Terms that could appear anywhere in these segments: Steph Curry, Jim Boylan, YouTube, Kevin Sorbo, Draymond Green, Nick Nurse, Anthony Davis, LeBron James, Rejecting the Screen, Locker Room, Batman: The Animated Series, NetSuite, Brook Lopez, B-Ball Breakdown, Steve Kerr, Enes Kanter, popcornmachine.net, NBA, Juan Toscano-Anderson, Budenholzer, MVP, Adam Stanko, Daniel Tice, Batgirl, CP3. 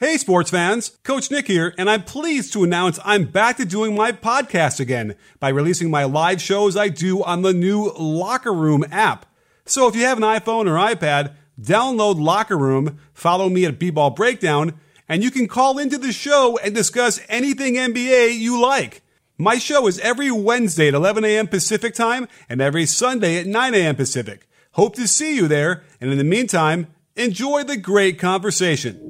Hey sports fans, Coach Nick here, and I'm pleased to announce I'm back to doing my podcast again by releasing my live shows I do on the new Locker Room app. So if you have an iPhone or iPad, download Locker Room, follow me at B-Ball Breakdown, and you can call into the show and discuss anything NBA you like. My show is every Wednesday at 11 a.m. Pacific time and every Sunday at 9 a.m. Pacific. Hope to see you there, and in the meantime, enjoy the great conversation.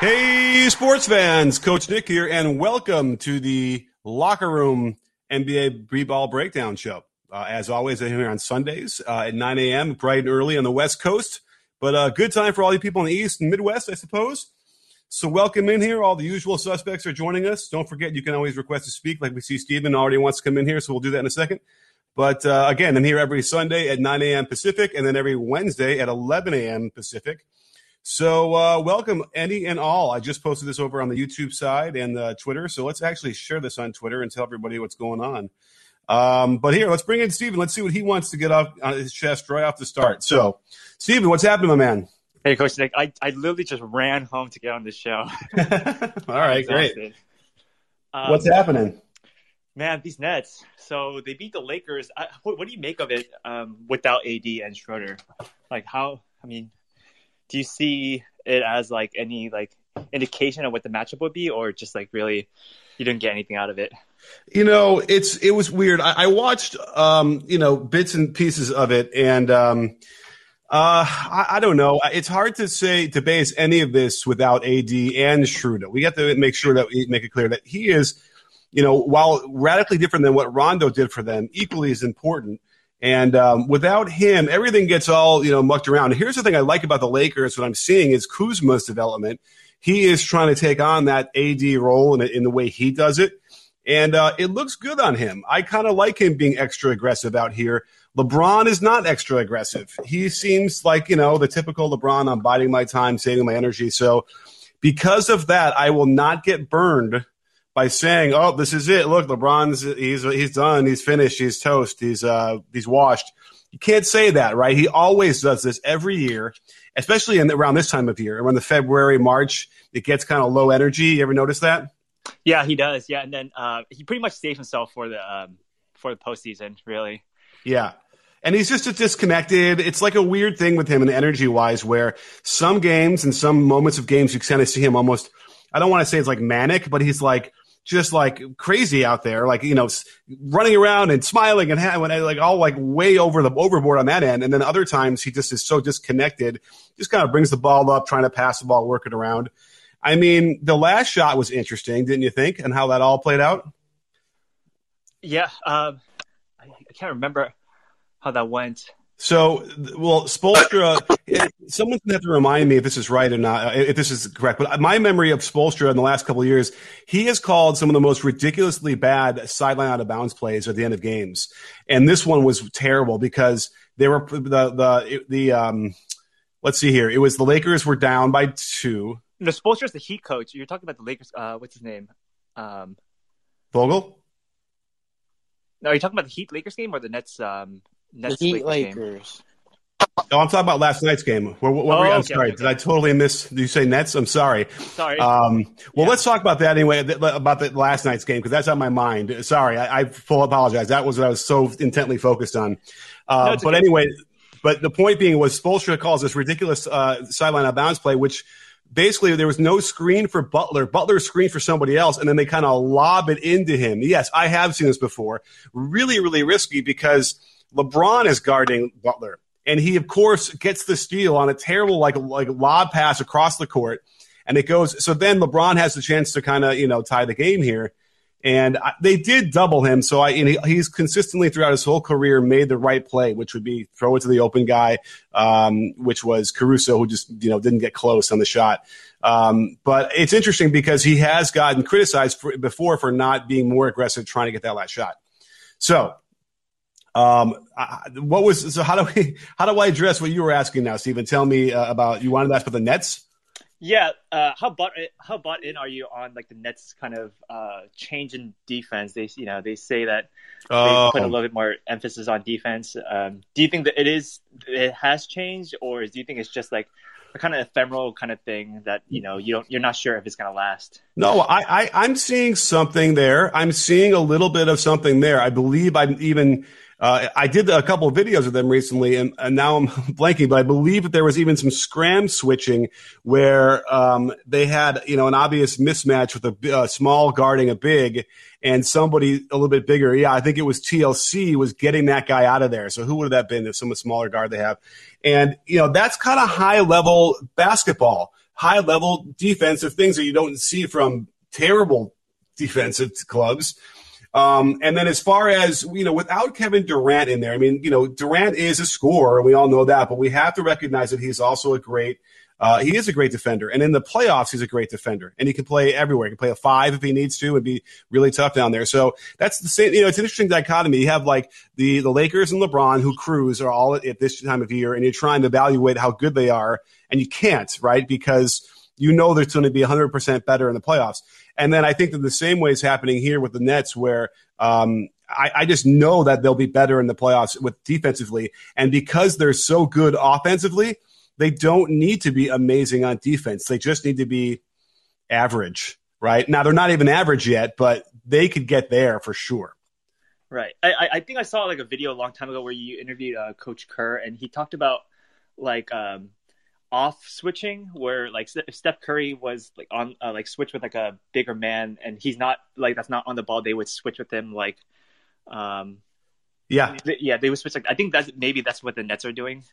Hey, sports fans, Coach Nick here, and welcome to the Locker Room NBA B-Ball Breakdown Show. As always, I'm here on Sundays at 9 a.m., bright and early on the West Coast. But a good time for all you people in the East and Midwest, I suppose. So welcome in here. All the usual suspects are joining us. Don't forget, you can always request to speak. Like we see, Steven already wants to come in here, so we'll do that in a second. But again, I'm here every Sunday at 9 a.m. Pacific, and then every Wednesday at 11 a.m. Pacific. So welcome, any and all. I just posted this over on the YouTube side and Twitter, so let's actually share this on Twitter and tell everybody what's going on. But here, let's bring in Steven. Let's see what he wants to get off on his chest right off the start. So, Steven, what's happening, my man? Hey, Coach Nick, I literally just ran home to get on this show. All right, great. What's happening? Man, these Nets. So they beat the Lakers. What do you make of it without AD and Schroeder? Like, how – I mean – do you see it as like any like indication of what the matchup would be, or just like really you didn't get anything out of it? You know, it was weird. I watched bits and pieces of it, and I don't know. It's hard to say to base any of this without AD and Schroeder. We have to make sure that we make it clear that he is, you know, while radically different than what Rondo did for them, equally as important. And without him, everything gets all, you know, mucked around. Here's the thing I like about the Lakers, what I'm seeing is Kuzma's development. He is trying to take on that AD role in the way he does it. And it looks good on him. I kind of like him being extra aggressive out here. LeBron is not extra aggressive. He seems like, you know, the typical LeBron, I'm biding my time, saving my energy. So because of that, I will not get burned by saying, "Oh, this is it. Look, LeBron's—he's done. He's finished. He's toast. He's washed." You can't say that, right? He always does this every year, especially around this time of year, around the February, March. It gets kind of low energy. You ever notice that? Yeah, he does. Yeah, and then he pretty much saves himself for the postseason, really. Yeah. And he's just disconnected. It's like a weird thing with him, and energy-wise, where some games and some moments of games you kind of see him almost—I don't want to say it's like manic, but he's like, just like crazy out there, like, you know, running around and smiling and like all like way overboard on that end. And then other times he just is so disconnected, just kind of brings the ball up, trying to pass the ball, working around. I mean, the last shot was interesting, didn't you think? And how that all played out? Yeah. I can't remember how that went. So, well, Spoelstra, someone's going to have to remind me if this is right or not, if this is correct. But my memory of Spoelstra in the last couple of years, he has called some of the most ridiculously bad sideline out-of-bounds plays at the end of games. And this one was terrible because they were let's see here. It was the Lakers were down by 2. No, Spoelstra's the Heat coach. You're talking about the Lakers. What's his name? Vogel? No, are you talking about the Heat-Lakers game or the Nets Next the Heat Lakers. No, I'm talking about last night's game. I'm sorry. Did I totally miss? Did you say Nets? I'm sorry. Sorry. Well, yeah. Let's talk about that anyway, about the last night's game, because that's on my mind. Sorry. I full apologize. That was what I was so intently focused on. But the point being was Spoelstra calls this ridiculous sideline out-of-bounds play, which basically there was no screen for Butler. Butler screened for somebody else, and then they kind of lob it into him. Yes, I have seen this before. Really, really risky because – LeBron is guarding Butler, and he, of course, gets the steal on a terrible like lob pass across the court, and it goes. So then LeBron has the chance to kind of, you know, tie the game here, And they did double him, so he's consistently throughout his whole career made the right play, which would be throw it to the open guy, which was Caruso, who just didn't get close on the shot. But it's interesting because he has gotten criticized before for not being more aggressive trying to get that last shot. So, how do I address what you were asking now, Stephen? Tell me about you wanted to ask about the Nets. Yeah, how bought in are you on like the Nets kind of change in defense? They say that they put a little bit more emphasis on defense. Do you think that it has changed, or do you think it's just like a kind of ephemeral kind of thing that you're not sure if it's going to last? No, I'm seeing something there. I'm seeing a little bit of something there. I believe I did a couple of videos of them recently, and now I'm blanking, but I believe that there was even some scram switching where they had an obvious mismatch with a small guarding a big and somebody a little bit bigger. Yeah, I think it was TLC was getting that guy out of there. So who would have that been if some smaller guard they have? And, that's kind of high-level basketball, high-level defensive things that you don't see from terrible defensive clubs. And then as far as, without Kevin Durant in there, I mean, Durant is a scorer, and we all know that, but we have to recognize that he's also a great defender. And in the playoffs, he's a great defender, and he can play everywhere. He can play a five if he needs to and be really tough down there. So that's the same, it's an interesting dichotomy. You have like the Lakers and LeBron who cruise are all at this time of year, and you're trying to evaluate how good they are, and you can't, right? Because there's going to be 100% better in the playoffs. And then I think that the same way is happening here with the Nets, where I just know that they'll be better in the playoffs with defensively. And because they're so good offensively, they don't need to be amazing on defense. They just need to be average, right? Now, they're not even average yet, but they could get there for sure. Right. I think I saw like a video a long time ago where you interviewed Coach Kerr, and he talked about like off switching, where like Steph Curry was like on switch with like a bigger man, and he's not like, that's not on the ball. They would switch with him like, they would switch. Like, I think that's what the Nets are doing.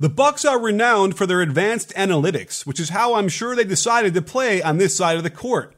The Bucks are renowned for their advanced analytics, which is how I'm sure they decided to play on this side of the court.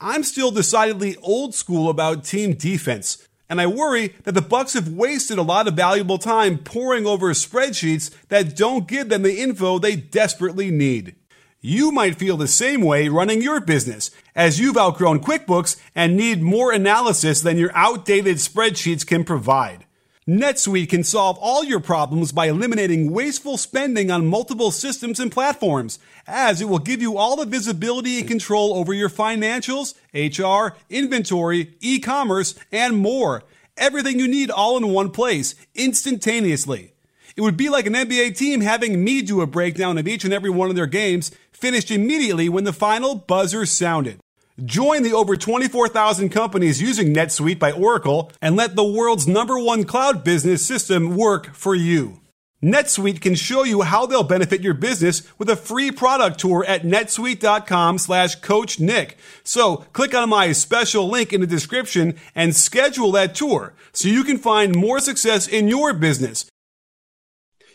I'm still decidedly old school about team defense, and I worry that the Bucks have wasted a lot of valuable time poring over spreadsheets that don't give them the info they desperately need. You might feel the same way running your business, as you've outgrown QuickBooks and need more analysis than your outdated spreadsheets can provide. NetSuite can solve all your problems by eliminating wasteful spending on multiple systems and platforms, as it will give you all the visibility and control over your financials, HR, inventory, e-commerce, and more. Everything you need all in one place, instantaneously. It would be like an NBA team having me do a breakdown of each and every one of their games, finished immediately when the final buzzer sounded. Join the over 24,000 companies using NetSuite by Oracle and let the world's #1 cloud business system work for you. NetSuite can show you how they'll benefit your business with a free product tour at netsuite.com/coachnick. So click on my special link in the description and schedule that tour so you can find more success in your business.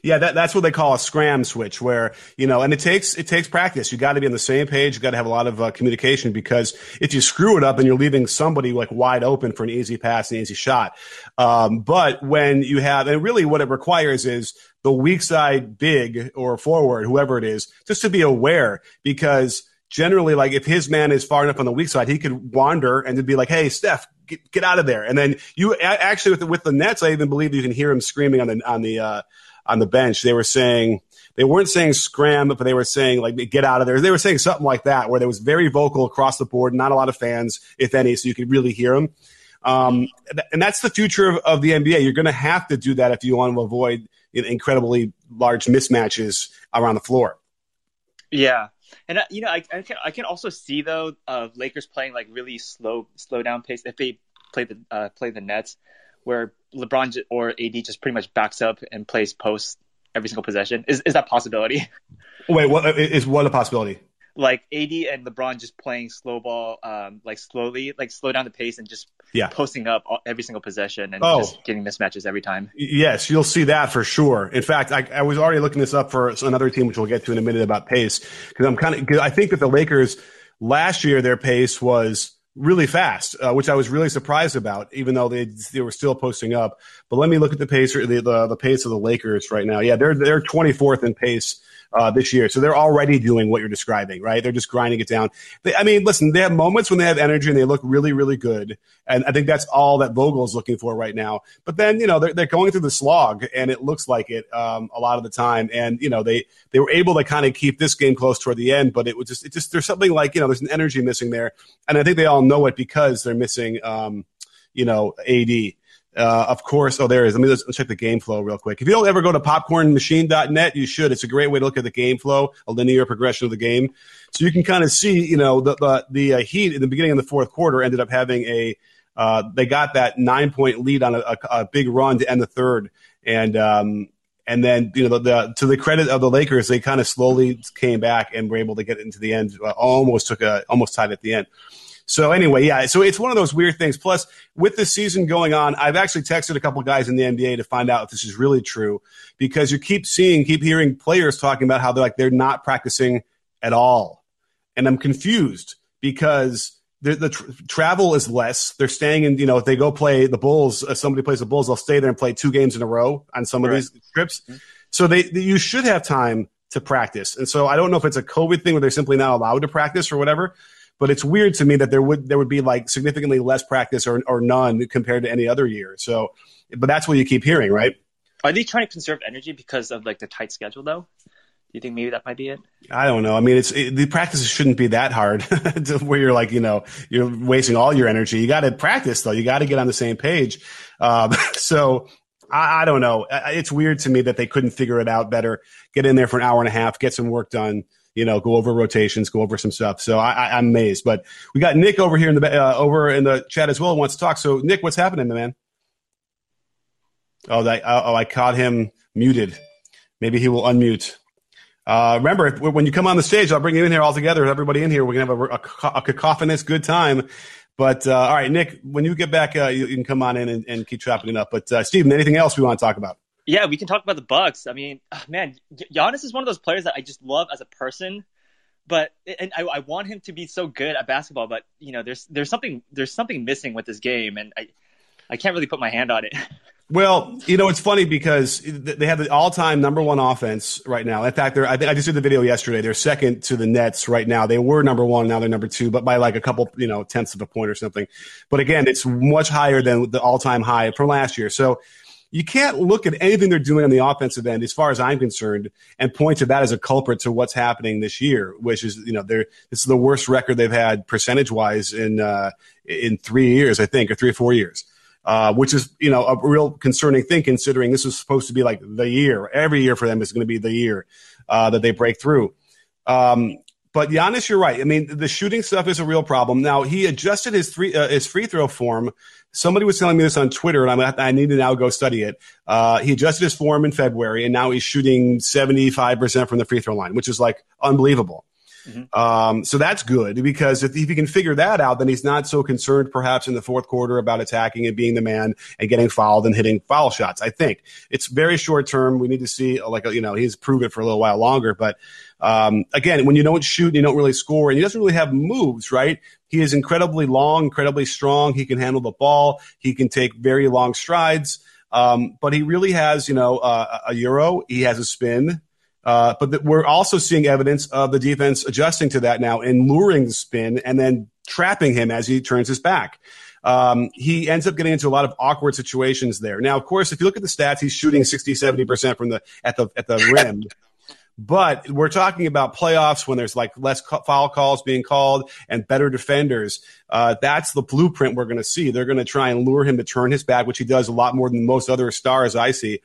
Yeah, that's what they call a scram switch, where, and it takes practice. You got to be on the same page. You got to have a lot of communication, because if you screw it up and you're leaving somebody like wide open for an easy pass, an easy shot. But when you have, and really what it requires is the weak side big or forward, whoever it is, just to be aware, because generally, like if his man is far enough on the weak side, he could wander and it'd be like, hey, Steph, get out of there. And then you actually with the Nets, I even believe you can hear him screaming on the bench. They were saying, they weren't saying scram, but they were saying like, get out of there. They were saying something like that, where there was very vocal across the board, not a lot of fans, if any, so you could really hear them. And that's the future of the NBA. You're going to have to do that if you want to avoid incredibly large mismatches around the floor. Yeah. And, I can also see, though, Lakers playing like really slow down pace if they play the Nets, where LeBron or AD just pretty much backs up and plays post every single possession. Is that a possibility? Wait, what a possibility? Like AD and LeBron just playing slow ball, slow down the pace and just posting up every single possession and just getting mismatches every time. Yes, you'll see that for sure. In fact, I was already looking this up for another team, which we'll get to in a minute, about pace, because I think that the Lakers last year, their pace was really fast, which I was really surprised about, even though they were still posting up. But let me look at the pace, the pace of the Lakers right now. Yeah, they're 24th in pace this year. So they're already doing what you're describing, right? They're just grinding it down. I mean, listen, they have moments when they have energy and they look really, really good. And I think that's all that Vogel's looking for right now. But then, you know, they're going through the slog, and it looks like it a lot of the time. And, you know, they were able to kind of keep this game close toward the end, but it just there's something like, you know, there's an energy missing there. And I think they all know it because they're missing, you know, AD. Of course. Oh, there is. Let's check the game flow real quick. If you don't ever go to popcornmachine.net, you should. It's a great way to look at the game flow, a linear progression of the game. So you can kind of see, you know, the Heat in the beginning of the fourth quarter ended up having they got that 9-point lead on a big run to end the third. And then, you know, to the credit of the Lakers, they kind of slowly came back and were able to get into the end, almost tied at the end. So anyway, yeah, so it's one of those weird things. Plus, with the season going on, I've actually texted a couple guys in the NBA to find out if this is really true, because you keep hearing players talking about how they're not practicing at all. And I'm confused because the travel is less. They're staying in, you know, if they go play the Bulls, if somebody plays the Bulls, they'll stay there and play 2 games in a row on some of these trips. Mm-hmm. So you should have time to practice. And so I don't know if it's a COVID thing where they're simply not allowed to practice or whatever. But it's weird to me that there would be like significantly less practice or none compared to any other year. So, but that's what you keep hearing, right? Are they trying to conserve energy because of like the tight schedule, though? Do you think maybe that might be it? I don't know. I mean, the practices shouldn't be that hard to where you're like, you know, you're wasting all your energy. You got to practice, though. You got to get on the same page. So I don't know. It's weird to me that they couldn't figure it out better. Get in there for an hour and a half, get some work done. You know, go over rotations, go over some stuff. So I'm amazed. But we got Nick over here in the chat as well. Who wants to talk? So Nick, what's happening, man? I caught him muted. Maybe he will unmute. Remember, when you come on the stage, I'll bring you in here all together. Everybody in here, we're gonna have a cacophonous good time. But all right, Nick, when you get back, you can come on in and keep chopping it up. But Steven, anything else we want to talk about? Yeah, we can talk about the Bucks. I mean, man, Giannis is one of those players that I just love as a person, and I want him to be so good at basketball. But you know, there's something missing with this game, and I can't really put my hand on it. Well, you know, it's funny because they have the all-time #1 offense right now. In fact, I just did the video yesterday. They're second to the Nets right now. They were #1, now they're #2, but by like a couple, you know, tenths of a point or something. But again, it's much higher than the all-time high from last year. So you can't look at anything they're doing on the offensive end, as far as I'm concerned, and point to that as a culprit to what's happening this year, which is, you know, this is the worst record they've had percentage-wise in 3 years, I think, or 3 or 4 years, which is, you know, a real concerning thing considering this is supposed to be like the year. Every year for them is going to be the year that they break through. But Giannis, you're right. I mean, the shooting stuff is a real problem. Now, he adjusted his free throw form. Somebody was telling me this on Twitter, and I need to now go study it. He adjusted his form in February, and now he's shooting 75% from the free throw line, which is like unbelievable. Mm-hmm. So that's good, because if he can figure that out, then he's not so concerned perhaps in the fourth quarter about attacking and being the man and getting fouled and hitting foul shots. I think it's very short term. We need to see, like, you know, he's proved it for a little while longer. But again, when you don't shoot and you don't really score, and he doesn't really have moves, right? He is incredibly long, incredibly strong. He can handle the ball. He can take very long strides. But he really has, you know, a euro. He has a spin. But we're also seeing evidence of the defense adjusting to that now and luring the spin and then trapping him as he turns his back. He ends up getting into a lot of awkward situations there. Now, of course, if you look at the stats, he's shooting 60-70% from at the rim. But we're talking about playoffs when there's like less foul calls being called and better defenders. That's the blueprint we're going to see. They're going to try and lure him to turn his back, which he does a lot more than most other stars I see,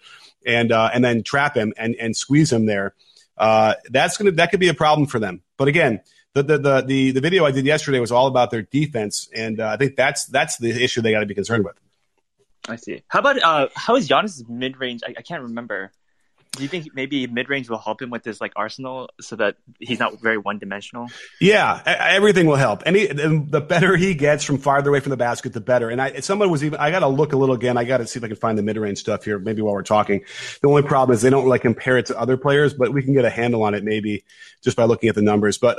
and then trap him and squeeze him there. That could be a problem for them. But again, the video I did yesterday was all about their defense, and I think that's the issue they got to be concerned with. I see. How about how is Giannis' mid range? I can't remember. Do you think maybe mid-range will help him with his like arsenal so that he's not very one-dimensional? Yeah, everything will help. And the better he gets from farther away from the basket, the better. And I got to look a little again. I got to see if I can find the mid-range stuff here maybe while we're talking. The only problem is they don't like compare it to other players, but we can get a handle on it maybe just by looking at the numbers. But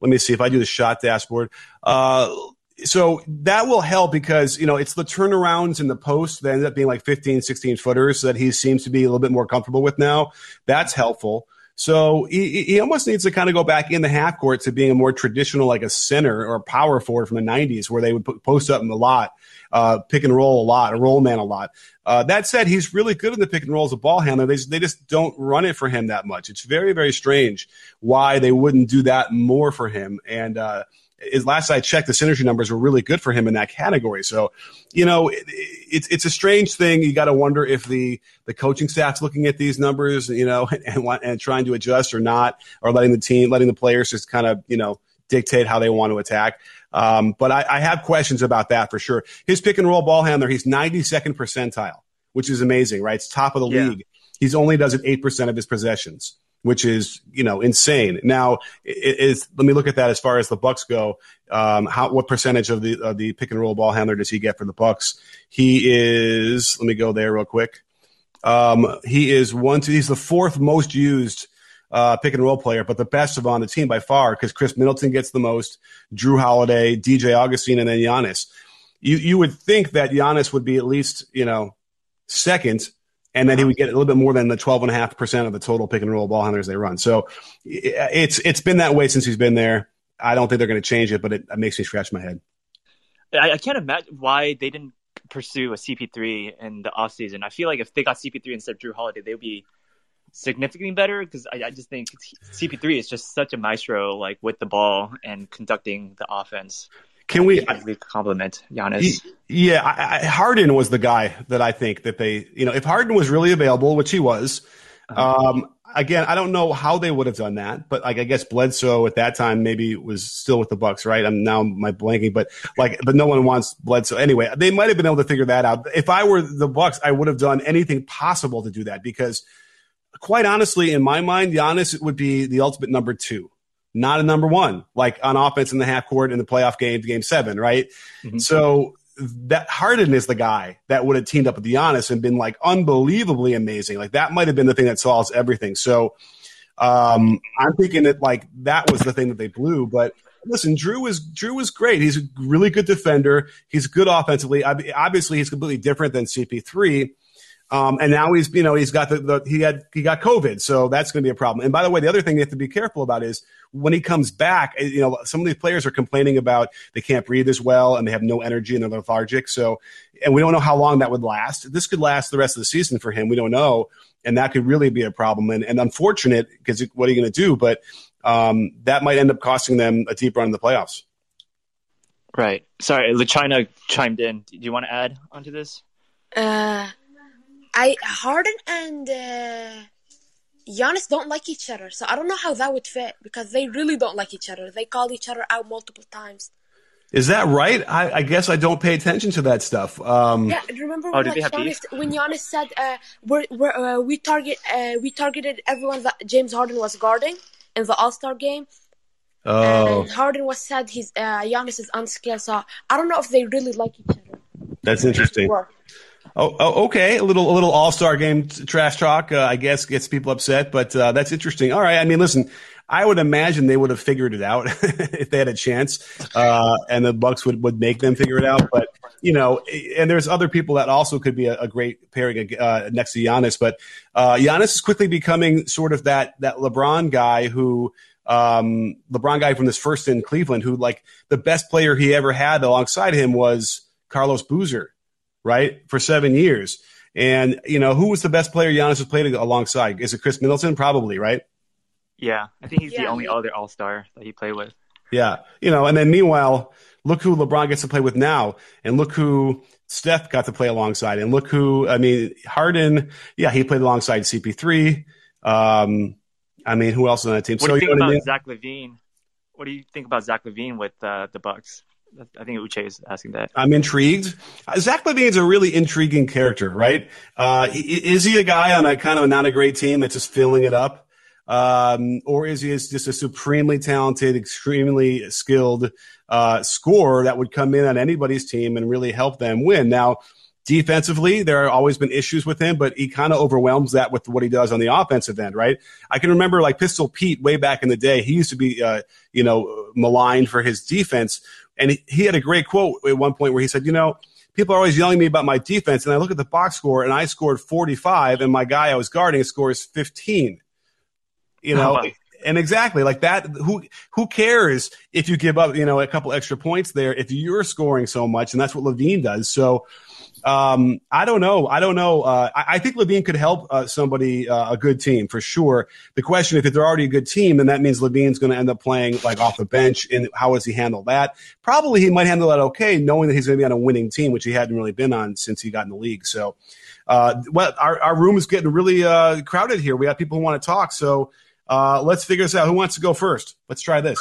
Let me see if I do the shot dashboard. So that will help because, you know, it's the turnarounds in the post that end up being like 15, 16 footers that he seems to be a little bit more comfortable with now. That's helpful. So he almost needs to kind of go back in the half court to being a more traditional, like a center or a power forward from the 90s where they would post up in the lot, pick and roll a lot, a roll man a lot. That said, he's really good in the pick and roll as a ball handler. They just don't run it for him that much. It's very, very strange why they wouldn't do that more for him. And, last I checked, the synergy numbers were really good for him in that category. So, you know, it's a strange thing. You got to wonder if the coaching staff's looking at these numbers, you know, and trying to adjust or not, or letting the players just kind of, you know, dictate how they want to attack. But I have questions about that for sure. His pick and roll ball handler, he's 92nd percentile, which is amazing, right? It's top of the league. He's only does it 8% of his possessions, which is, you know, insane. Now, let me look at that as far as the Bucks go. What percentage of the pick and roll ball handler does he get for the Bucks? He is. Let me go there real quick. He is he's the fourth most used pick and roll player, but the best of on the team by far because Chris Middleton gets the most, Drew Holiday, DJ Augustine, and then Giannis. You would think that Giannis would be at least, you know, second. And then he would get a little bit more than the 12.5% of the total pick and roll ball handlers they run. So it's been that way since he's been there. I don't think they're going to change it, but it makes me scratch my head. I can't imagine why they didn't pursue a CP3 in the offseason. I feel like if they got CP3 instead of Drew Holiday, they would be significantly better because I just think CP3 is just such a maestro, like with the ball and conducting the offense. Can we compliment Giannis? Harden was the guy that I think that they, you know, if Harden was really available, which he was, again, I don't know how they would have done that, but like I guess Bledsoe at that time maybe was still with the Bucks, right? But no one wants Bledsoe anyway. They might have been able to figure that out. If I were the Bucks, I would have done anything possible to do that because, quite honestly, in my mind, Giannis would be the ultimate number two. Not a number one, like on offense in the half court in the playoff game, game seven, right? Mm-hmm. So that Harden is the guy that would have teamed up with Giannis and been like unbelievably amazing. Like that might have been the thing that solves everything. So I'm thinking that like that was the thing that they blew. But listen, Drew is great. He's a really good defender. He's good offensively. Obviously, he's completely different than CP3. And now he's, you know, he's got he got COVID. So that's going to be a problem. And by the way, the other thing you have to be careful about is when he comes back, you know, some of these players are complaining about they can't breathe as well and they have no energy and they're lethargic. So, and we don't know how long that would last. This could last the rest of the season for him. We don't know. And that could really be a problem and unfortunate because what are you going to do? But that might end up costing them a deep run in the playoffs. Right. Sorry. LaChina chimed in. Do you want to add onto this? Harden and Giannis don't like each other, so I don't know how that would fit because they really don't like each other. They call each other out multiple times. Is that right? I guess I don't pay attention to that stuff. Remember when Giannis said we targeted everyone that James Harden was guarding in the All-Star game? Oh. And Harden was said Giannis is unskilled, so I don't know if they really like each other. That's interesting. Oh, okay. A little all-star game trash talk, I guess, gets people upset, but that's interesting. All right. I mean, listen, I would imagine they would have figured it out if they had a chance, and the Bucks would make them figure it out. But, you know, and there's other people that also could be a great pairing next to Giannis. But Giannis is quickly becoming sort of that LeBron guy who – LeBron guy from this first in Cleveland who, like, the best player he ever had alongside him was Carlos Boozer. Right, for 7 years. And, you know, who was the best player Giannis has played alongside? Is it Chris Middleton? Probably, right? Yeah, I think he's the only other all-star that he played with. Yeah, you know, and then meanwhile, look who LeBron gets to play with now, and look who Steph got to play alongside, and look who, I mean, Harden, yeah, he played alongside CP3. I mean, who else on that team? Zach LaVine? What do you think about Zach LaVine with the Bucks? I think Uche is asking that. I'm intrigued. Zach LaVine's a really intriguing character, right? Is he a guy on a kind of not a great team that's just filling it up? Or is he just a supremely talented, extremely skilled scorer that would come in on anybody's team and really help them win? Now, defensively, there have always been issues with him, but he kind of overwhelms that with what he does on the offensive end, right? I can remember like Pistol Pete way back in the day. He used to be, you know, maligned for his defense. And he had a great quote at one point where he said, you know, people are always yelling at me about my defense, and I look at the box score, and I scored 45, and my guy I was guarding scores 15. You know, and exactly like that. Who cares if you give up, you know, a couple extra points there if you're scoring so much, and that's what LaVine does. So I don't know. I think LaVine could help somebody, a good team for sure. The question, if they're already a good team, then that means LaVine's going to end up playing like off the bench. And how does he handle that? Probably he might handle that okay, knowing that he's going to be on a winning team, which he hadn't really been on since he got in the league. So, well, our room is getting really crowded here. We got people who want to talk. So let's figure this out. Who wants to go first? Let's try this.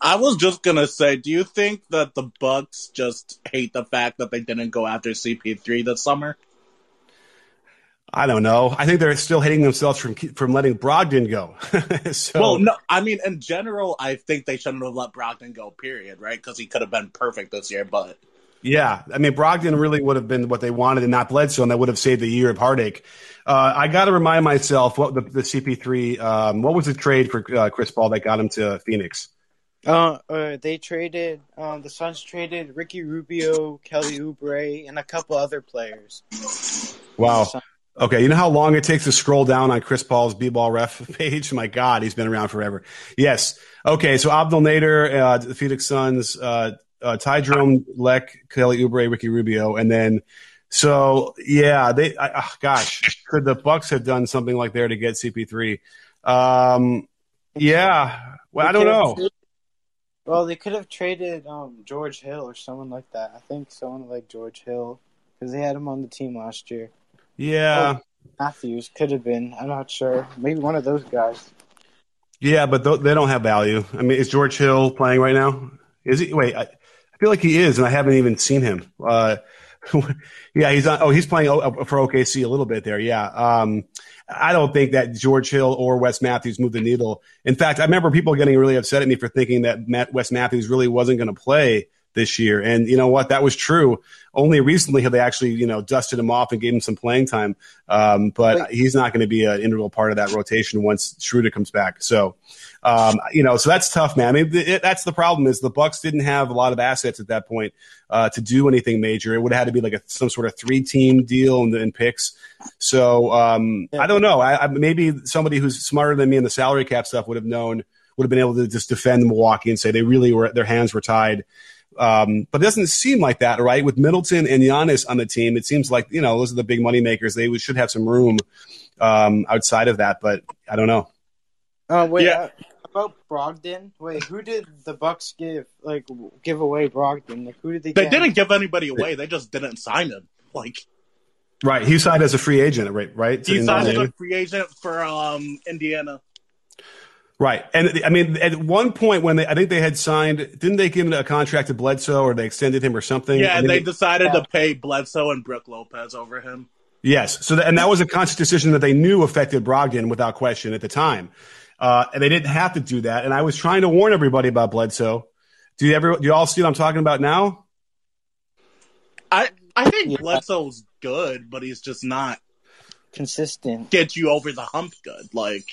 I was just going to say, do you think that the Bucks just hate the fact that they didn't go after CP3 this summer? I don't know. I think they're still hating themselves from letting Brogdon go. So, well, no, I mean, in general, I think they shouldn't have let Brogdon go, period, right? Because he could have been perfect this year, but... Yeah, I mean, Brogdon really would have been what they wanted and not Bledsoe, and that would have saved a year of heartache. I got to remind myself, what the CP3, what was the trade for Chris Paul that got him to Phoenix? They traded, the Suns traded Ricky Rubio, Kelly Oubre, and a couple other players. Wow. Okay, you know how long it takes to scroll down on Chris Paul's B-Ball Ref page? My God, he's been around forever. Yes. Okay, so Abdel Nader, the Phoenix Suns, Ty Jerome, Lek, Kelly Oubre, Ricky Rubio, and then so yeah, they. Gosh, could the Bucks have done something like there to get CP3? Yeah, well, I don't know. Well, they could have traded George Hill or someone like that. I think someone like George Hill because they had him on the team last year. Yeah, oh, Matthews could have been. I'm not sure. Maybe one of those guys. Yeah, but they don't have value. I mean, is George Hill playing right now? Is he? Wait, I feel like he is, and I haven't even seen him. Yeah, he's on. Oh, he's playing for OKC a little bit there. Yeah, I don't think that George Hill or Wes Matthews moved the needle. In fact, I remember people getting really upset at me for thinking that Wes Matthews really wasn't going to play this year. And you know what? That was true. Only recently have they actually, you know, dusted him off and gave him some playing time. But he's not going to be an integral part of that rotation once Schroeder comes back. So, you know, so that's tough, man. I mean, that's the problem is the Bucks didn't have a lot of assets at that point to do anything major. It would have had to be like some sort of 3-team deal and picks. So I don't know. I maybe somebody who's smarter than me in the salary cap stuff would have been able to just defend Milwaukee and say they really were, their hands were tied. But it doesn't seem like that, right? With Middleton and Giannis on the team, it seems like, you know, those are the big money makers. They should have some room outside of that, but I don't know. About Brogdon. Wait, who did the Bucks give away Brogdon? Like, who did they? They didn't give anybody away. They just didn't sign him. Like, right? He signed as a free agent, right? He signed as a free agent for Indiana. Right. And I mean, at one point when I think they had signed, didn't they give him a contract to Bledsoe or they extended him or something? Yeah, and they decided to pay Bledsoe and Brook Lopez over him. Yes. So, and that was a conscious decision that they knew affected Brogdon without question at the time. And they didn't have to do that. And I was trying to warn everybody about Bledsoe. Do you all see what I'm talking about now? I think Bledsoe's good, but he's just not consistent. Get you over the hump good. Like,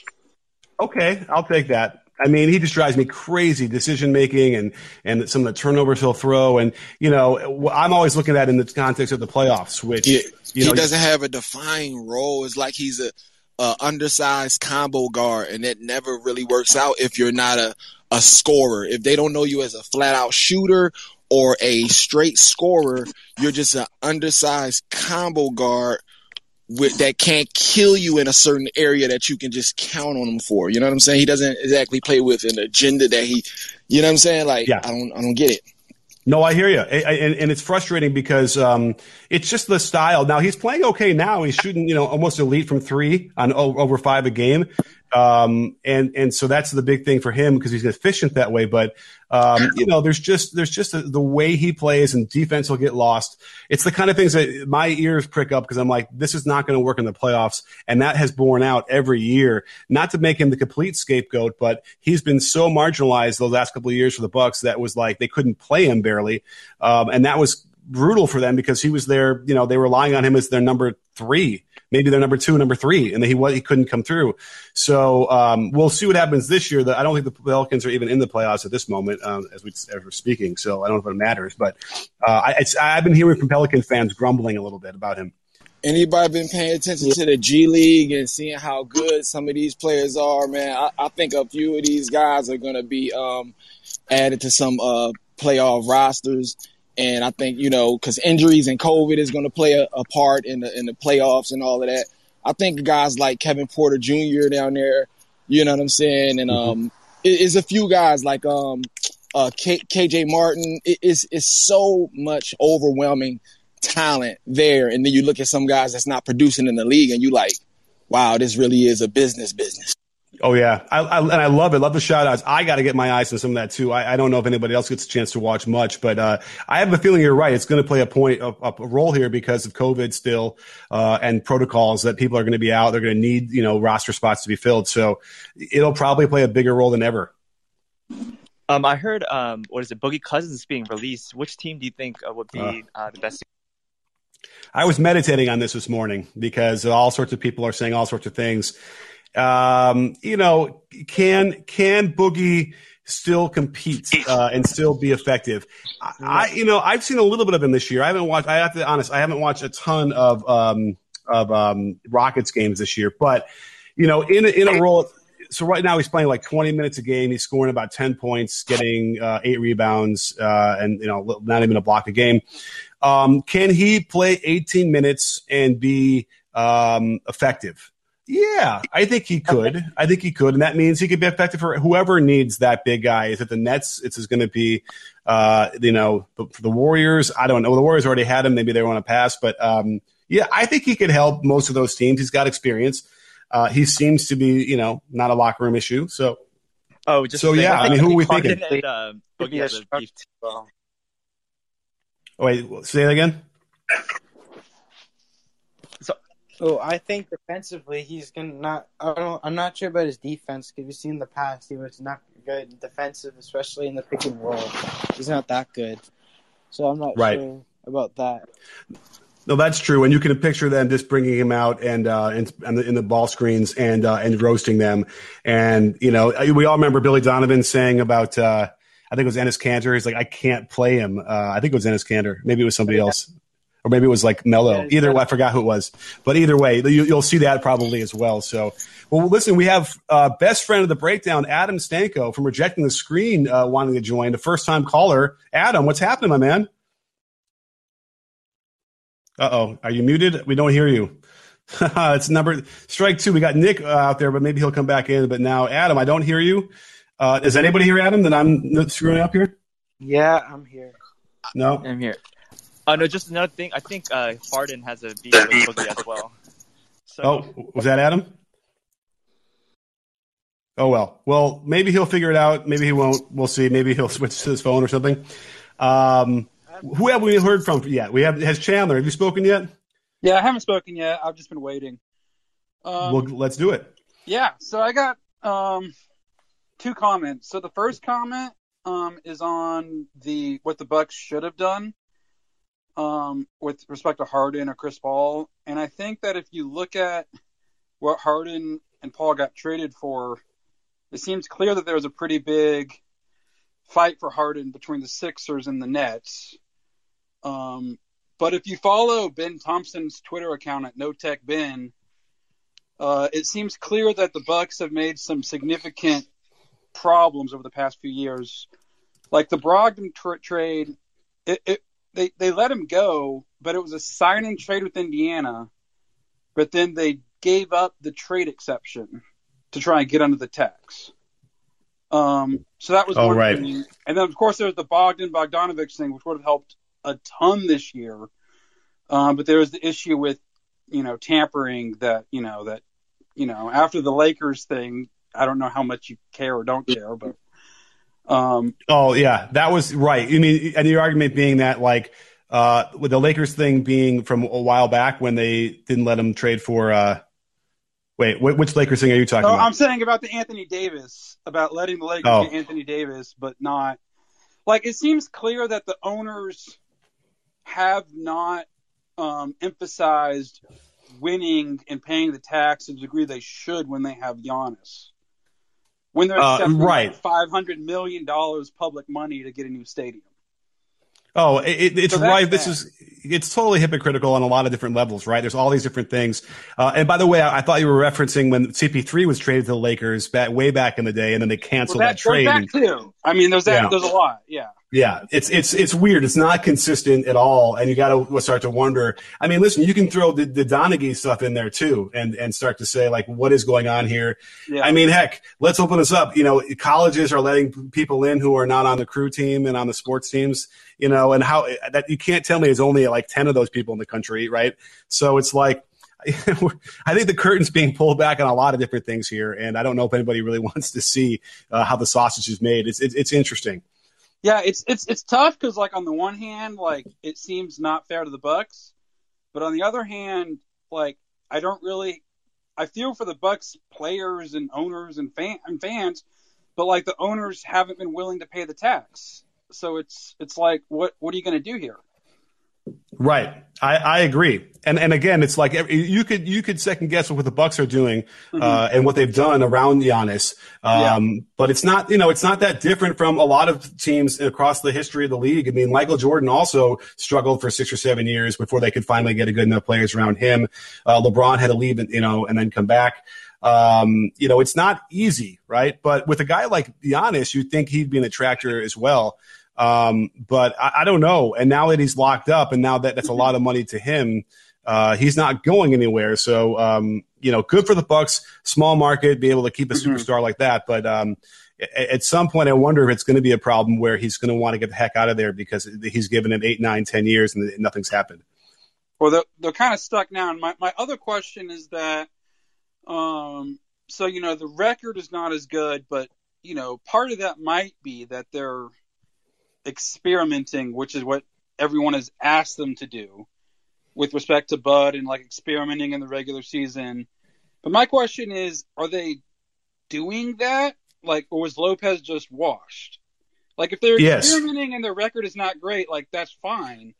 okay, I'll take that. I mean, he just drives me crazy, decision-making and some of the turnovers he'll throw. And, you know, I'm always looking at it in the context of the playoffs, which, you know, he doesn't have a defined role. It's like he's a undersized combo guard, and it never really works out if you're not a scorer. If they don't know you as a flat-out shooter or a straight scorer, you're just an undersized combo guard that can't kill you in a certain area that you can just count on him for. You know what I'm saying? He doesn't exactly play with an agenda that he, you know what I'm saying? Like, yeah. I don't get it. No, I hear you. And it's frustrating because it's just the style. Now, he's playing okay now. He's shooting, you know, almost elite from 3 on over 5 a game. And so that's the big thing for him because he's efficient that way. But, you know, there's just the way he plays and defense will get lost. It's the kind of things that my ears prick up because I'm like, this is not going to work in the playoffs. And that has borne out every year, not to make him the complete scapegoat, but he's been so marginalized those last couple of years for the Bucks that was like, they couldn't play him barely. And that was brutal for them because he was there, you know, they were relying on him as their number 3 Maybe they're number two, number three, and he couldn't come through. So we'll see what happens this year. I don't think the Pelicans are even in the playoffs at this moment as we're speaking, so I don't know if it matters. But I've been hearing from Pelican fans grumbling a little bit about him. Anybody been paying attention to the G League and seeing how good some of these players are, man? I think a few of these guys are going to be added to some playoff rosters. And I think, you know, because injuries and COVID is going to play a part in the playoffs and all of that. I think guys like Kevin Porter Jr. down there, you know what I'm saying? And it's a few guys like KJ Martin. It's so much overwhelming talent there, and then you look at some guys that's not producing in the league and you like, wow, this really is a business. Oh yeah, I love it. Love the shout outs. I got to get my eyes on some of that too. I don't know if anybody else gets a chance to watch much, but I have a feeling you're right. It's going to play a role here because of COVID still and protocols that people are going to be out. They're going to need, you know, roster spots to be filled, so it'll probably play a bigger role than ever. I heard Boogie Cousins is being released. Which team do you think would be the best? I was meditating on this morning because all sorts of people are saying all sorts of things. You know, can Boogie still compete and still be effective? I've seen a little bit of him this year. I have to be honest, I haven't watched a ton of Rockets games this year. But you know, in a role. So right now he's playing like 20 minutes a game. He's scoring about 10 points, getting 8 rebounds, and you know, not even a block a game. Can he play 18 minutes and be effective? Yeah, I think he could. And that means he could be effective for whoever needs that big guy. Is it the Nets? It's going to be, the Warriors. I don't know. The Warriors already had him. Maybe they want to pass. But, yeah, I think he could help most of those teams. He's got experience. He seems to be, you know, not a locker room issue. So, yeah, I mean, who are we thinking? Wait, say that again? So I think defensively he's going to not – I'm not sure about his defense because we've seen in the past he was not good defensive, especially in the pick and roll. He's not that good. So I'm not sure about that. No, that's true, and you can picture them just bringing him out and in the ball screens and roasting them. And, you know, we all remember Billy Donovan saying about I think it was Enes Kanter. He's like, I can't play him. I think it was Enes Kanter. Maybe it was somebody else. Or maybe it was like Melo. Either way, I forgot who it was. But either way, you'll see that probably as well. So, well, listen, we have best friend of the breakdown, Adam Stanko from Rejecting the Screen, wanting to join. A first-time caller. Adam, what's happening, my man? Uh-oh. Are you muted? We don't hear you. It's strike two. We got Nick out there, but maybe he'll come back in. But now, Adam, I don't hear you. Is anybody here, Adam, that I'm screwing up here? Yeah, I'm here. No? I'm here. No, just another thing. I think Harden has a beat with Boogie as well. So. Oh, was that Adam? Oh, well. Well, maybe he'll figure it out. Maybe he won't. We'll see. Maybe he'll switch to his phone or something. Who have we heard from yet? Has Chandler. Have you spoken yet? Yeah, I haven't spoken yet. I've just been waiting. Well, let's do it. Yeah, so I got – two comments. So the first comment is on what the Bucks should have done with respect to Harden or Chris Paul. And I think that if you look at what Harden and Paul got traded for, it seems clear that there was a pretty big fight for Harden between the Sixers and the Nets. But if you follow Ben Thompson's Twitter account at NoTechBen, it seems clear that the Bucks have made some significant problems over the past few years. Like the Brogdon trade, they let him go, but it was a signing trade with Indiana, but then they gave up the trade exception to try and get under the tax. So that was one thing. And then, of course, there was the Bogdan Bogdanović thing, which would have helped a ton this year. But there was the issue with, you know, tampering that after the Lakers thing, I don't know how much you care or don't care, but oh yeah, that was right. I mean, and your argument being that like with the Lakers thing being from a while back when they didn't let him trade for. Wait, which Lakers thing are you talking about? I'm saying about the Anthony Davis, about letting the Lakers get Anthony Davis, but not like it seems clear that the owners have not emphasized winning and paying the tax to the degree they should when they have Giannis. When they're accepting $500 million public money to get a new stadium. Oh, it's so right. This is, it's totally hypocritical on a lot of different levels, right? There's all these different things. And by the way, I thought you were referencing when CP3 was traded to the Lakers way back in the day, and then they canceled that trade. That too. I mean, there's a lot. Yeah. Yeah. It's weird. It's not consistent at all. And you got to start to wonder. I mean, listen, you can throw the Donaghy stuff in there too, and start to say, like, what is going on here? Yeah. I mean, heck, let's open this up. You know, colleges are letting people in who are not on the crew team and on the sports teams, you know, and how that you can't tell me it's only like 10 of those people in the country. Right. So it's like, I think the curtain's being pulled back on a lot of different things here. And I don't know if anybody really wants to see how the sausage is made. It's interesting. Yeah, it's tough because, like, on the one hand, like, it seems not fair to the Bucks, but on the other hand, like, I feel for the Bucks players and owners and fans, but, like, the owners haven't been willing to pay the tax, so it's like, what are you going to do here? Right, I agree, and again, it's like you could second guess what the Bucks are doing and what they've done around Giannis, but it's not that different from a lot of teams across the history of the league. I mean, Michael Jordan also struggled for 6 or 7 years before they could finally get a good enough players around him. LeBron had to leave, and then come back. It's not easy, right? But with a guy like Giannis, you'd think he'd be an attractor as well. But I don't know. And now that he's locked up and now that's a lot of money to him, he's not going anywhere. So, good for the Bucks, small market, be able to keep a superstar like that. But, at some point I wonder if it's going to be a problem where he's going to want to get the heck out of there because he's given him 8, 9, 10 years and nothing's happened. Well, they're kind of stuck now. And my other question is that, the record is not as good, but, part of that might be that they're experimenting, which is what everyone has asked them to do with respect to Bud and like experimenting in the regular season. But my question is, are they doing that? Like, or was Lopez just washed? Like, if they're experimenting and their record is not great, like that's fine.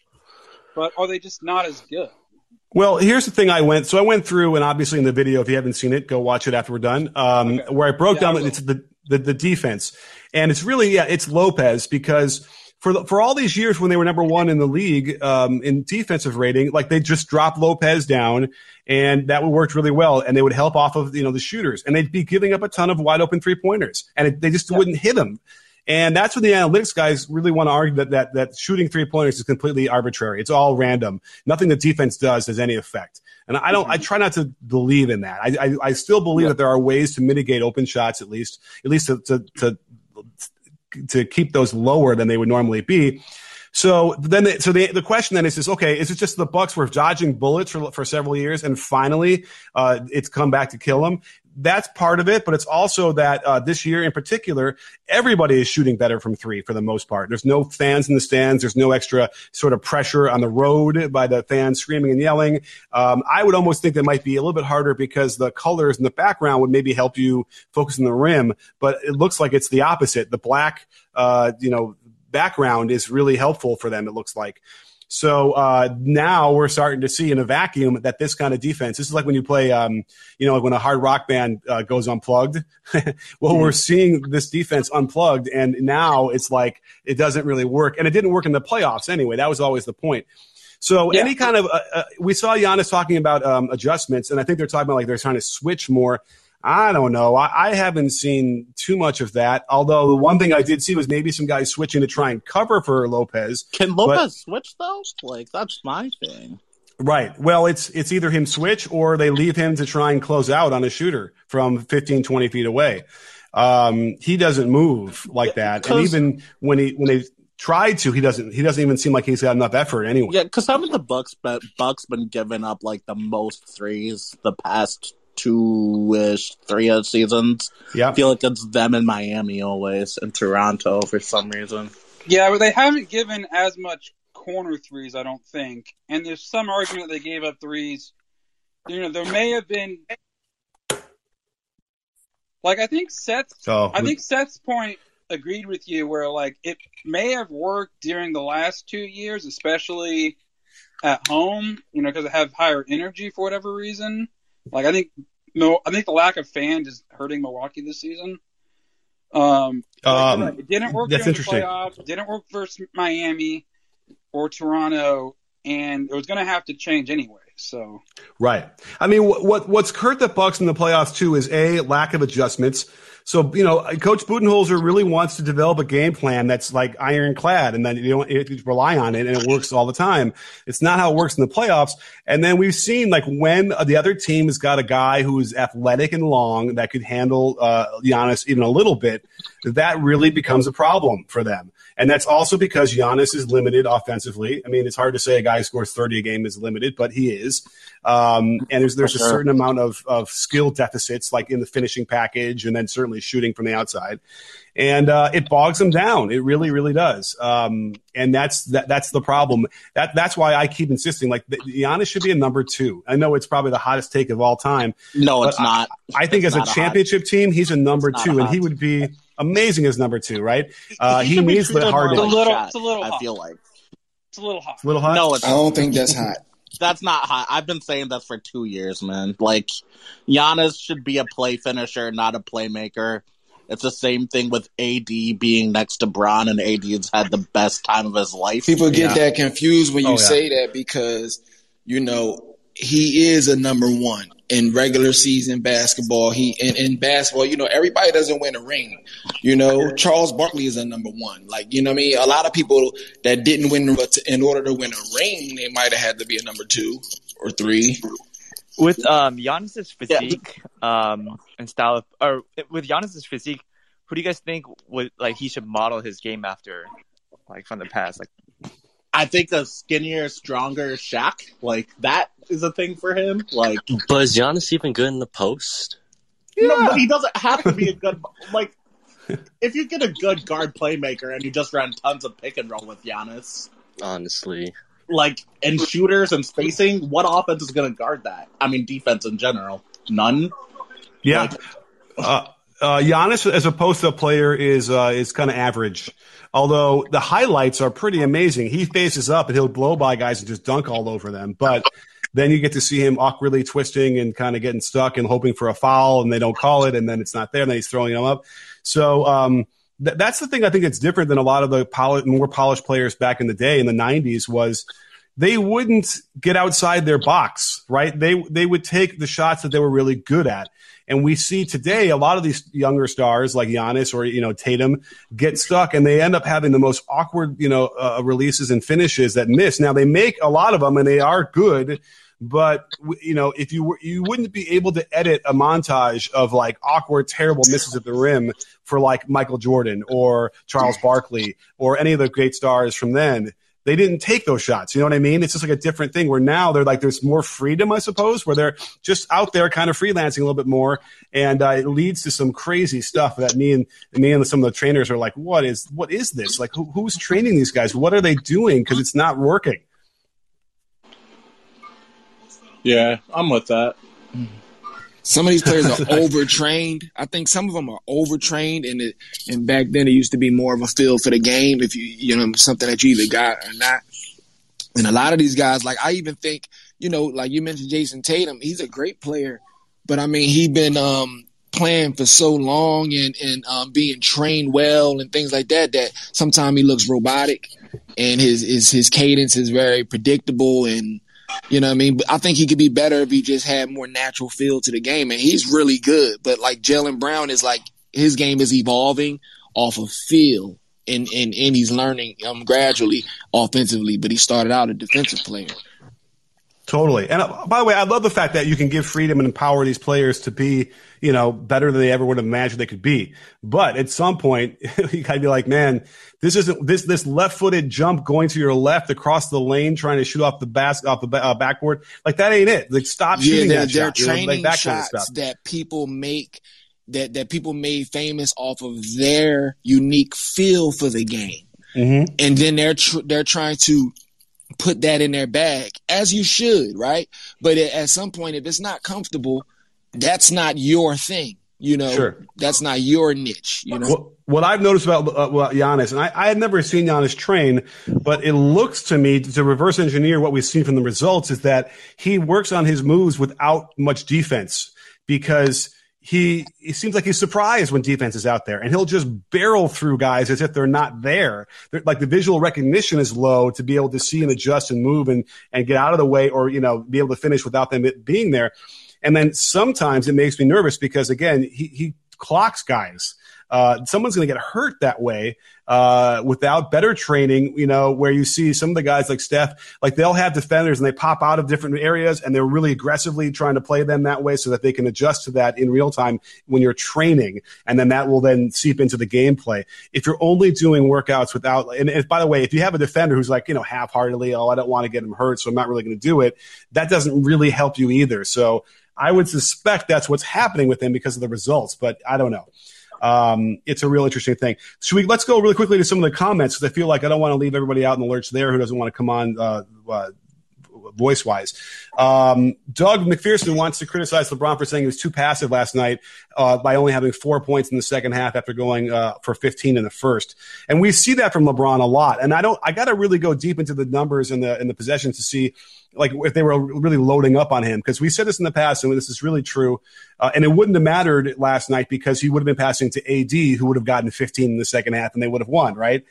But are they just not as good? Well, here's the thing. I went through, and obviously in the video, if you haven't seen it, go watch it after we're done. Where I broke down the defense. And it's really, it's Lopez because for all these years when they were number one in the league in defensive rating, like they just dropped Lopez down and that worked really well. And they would help off of, the shooters and they'd be giving up a ton of wide open 3-pointers and they just wouldn't hit them. And that's when the analytics guys really want to argue that shooting 3-pointers is completely arbitrary. It's all random. Nothing the defense does has any effect. And I try not to believe in that. I still believe that there are ways to mitigate open shots, at least to keep those lower than they would normally be. So then, the question then is, okay, is it just the Bucks were dodging bullets for several years and finally it's come back to kill them? That's part of it, but it's also that this year in particular, everybody is shooting better from three for the most part. There's no fans in the stands. There's no extra sort of pressure on the road by the fans screaming and yelling. I would almost think that might be a little bit harder because the colors in the background would maybe help you focus on the rim, but it looks like it's the opposite. The black, background is really helpful for them, it looks like. So now we're starting to see in a vacuum that this kind of defense, this is like when you play, when a hard rock band goes unplugged. Well, we're seeing this defense unplugged, and now it's like it doesn't really work. And it didn't work in the playoffs anyway. That was always the point. So any kind of we saw Giannis talking about adjustments, and I think they're talking about like they're trying to switch more. I don't know. I haven't seen too much of that. Although the one thing I did see was maybe some guys switching to try and cover for Lopez. Can Lopez switch though? Like that's my thing. Right. Well, it's either him switch or they leave him to try and close out on a shooter from 15, 20 feet away. He doesn't move like that. And even when they tried to, he doesn't even seem like he's got enough effort anyway. Yeah, because haven't the Bucks been giving up like the most threes the past 2-ish, 3-ish seasons. Yeah, I feel like it's them in Miami always and Toronto for some reason. Yeah, but they haven't given as much corner threes, I don't think. And there's some argument they gave up threes. There may have been like I think Seth's point agreed with you where like it may have worked during the last 2 years, especially at home, you know, because I have higher energy for whatever reason. Like, I think the lack of fans is hurting Milwaukee this season. It didn't work during the playoffs, didn't work versus Miami or Toronto, and it was going to have to change anyway. So right. I mean, what's hurt the Bucks in the playoffs too is a lack of adjustments. So, you know, Coach Budenholzer really wants to develop a game plan that's like ironclad, and then you rely on it, and it works all the time. It's not how it works in the playoffs. And then we've seen, like, when the other team has got a guy who is athletic and long that could handle Giannis even a little bit, that really becomes a problem for them. And that's also because Giannis is limited offensively. I mean, it's hard to say a guy who scores 30 a game is limited, but he is. And there's a certain amount of skill deficits, like in the finishing package, and then certainly shooting from the outside. And it bogs them down. It really, really does. And that's the problem. That's why I keep insisting, like, Giannis should be a number two. I know it's probably the hottest take of all time. No, it's not. I think as a championship team, he's a number two, and he would be amazing as number two, right? He needs the hard shot. It's a little hot. I feel like it's a little hot. It's a little hot. No, I don't think that's hot. That's not hot. I've been saying that for 2 years, man. Like, Giannis should be a play finisher, not a playmaker. It's the same thing with AD being next to Bron, and AD's had the best time of his life. People get that confused when you say that, because, you know, he is a number one in regular season basketball. In basketball, you know, everybody doesn't win a ring. You know, Charles Barkley is a number one. Like, you know what I mean? A lot of people that didn't win, but in order to win a ring, they might have had to be a number two or three. With Giannis's physique, and style of, or with Giannis's physique, who do you guys think would, like, he should model his game after, like, from the past? Like, I think a skinnier, stronger Shaq, like, that is a thing for him. Like, but is Giannis even good in the post? Yeah. No, but he doesn't have to be a good, like, if you get a good guard playmaker and you just run tons of pick and roll with Giannis, honestly. Like, and shooters and spacing, what offense is going to guard that? I mean, defense in general, none. Yeah, like, Giannis as opposed to a player is kind of average. Although the highlights are pretty amazing. He faces up and he'll blow by guys and just dunk all over them. But then you get to see him awkwardly twisting and kind of getting stuck and hoping for a foul, and they don't call it, and then it's not there, and then he's throwing them up. So that's the thing I think that's different than a lot of the more polished players back in the day in the 90s was they wouldn't get outside their box, right? They would take the shots that they were really good at. And we see today a lot of these younger stars like Giannis or, you know, Tatum get stuck, and they end up having the most awkward, you know, releases and finishes that miss. Now, they make a lot of them, and they are good. But, you know, if you were, you wouldn't be able to edit a montage of, like, awkward, terrible misses at the rim for, like, Michael Jordan or Charles Barkley or any of the great stars from then. They didn't take those shots. You know what I mean? It's just like a different thing where now they're like, there's more freedom, I suppose, where they're just out there kind of freelancing a little bit more. And it leads to some crazy stuff that me and some of the trainers are like, what is this? Like, who's training these guys? What are they doing? 'Cause it's not working. Yeah, I'm with that. Some of these players are overtrained. I think some of them are overtrained, and back then it used to be more of a feel for the game, if you know, something that you either got or not. And a lot of these guys, like, I even think, you know, like you mentioned Jason Tatum, he's a great player, but I mean, he's been playing for so long and being trained well and things like that sometimes he looks robotic, and his cadence is very predictable and. You know what I mean? But I think he could be better if he just had more natural feel to the game. And he's really good. But, like, Jaylen Brown is, like, his game is evolving off of feel. And he's learning gradually offensively. But he started out a defensive player. Totally. And, by the way, I love the fact that you can give freedom and empower these players to be, you know, better than they ever would have imagined they could be. But at some point, you got to be like, man, this isn't this left-footed jump going to your left across the lane, trying to shoot off the backboard. Like, that ain't it. Like, stop shooting that shot. They're training shots kind of stuff that people make that people made famous off of their unique feel for the game, mm-hmm. and then they're trying to put that in their bag, as you should, right? But at some point, if it's not comfortable, that's not your thing. You know, sure. That's not your niche. You know, what I've noticed about Giannis, and I had never seen Giannis train, but it looks to me to reverse engineer what we've seen from the results is that he works on his moves without much defense because he seems like he's surprised when defense is out there, and he'll just barrel through guys as if they're not there. Like the visual recognition is low to be able to see and adjust and move and get out of the way, or, you know, be able to finish without them being there. And then sometimes it makes me nervous because, again, he clocks guys. Someone's going to get hurt that way without better training, you know, where you see some of the guys like Steph, like they'll have defenders and they pop out of different areas and they're really aggressively trying to play them that way so that they can adjust to that in real time when you're training. And then that will then seep into the gameplay. If you're only doing workouts without, and if, by the way, if you have a defender who's like, you know, half-heartedly, oh, I don't want to get him hurt, so I'm not really going to do it, that doesn't really help you either. So I would suspect that's what's happening with him because of the results, but I don't know. It's a real interesting thing. Let's go really quickly to some of the comments because I feel like I don't want to leave everybody out in the lurch there who doesn't want to come on voice-wise. Doug McPherson wants to criticize LeBron for saying he was too passive last night by only having 4 points in the second half after going for 15 in the first. And we see that from LeBron a lot. And I got to really go deep into the numbers and the possessions to see like if they were really loading up on him. Because we said this in the past, and this is really true, and it wouldn't have mattered last night because he would have been passing to AD, who would have gotten 15 in the second half, and they would have won, right?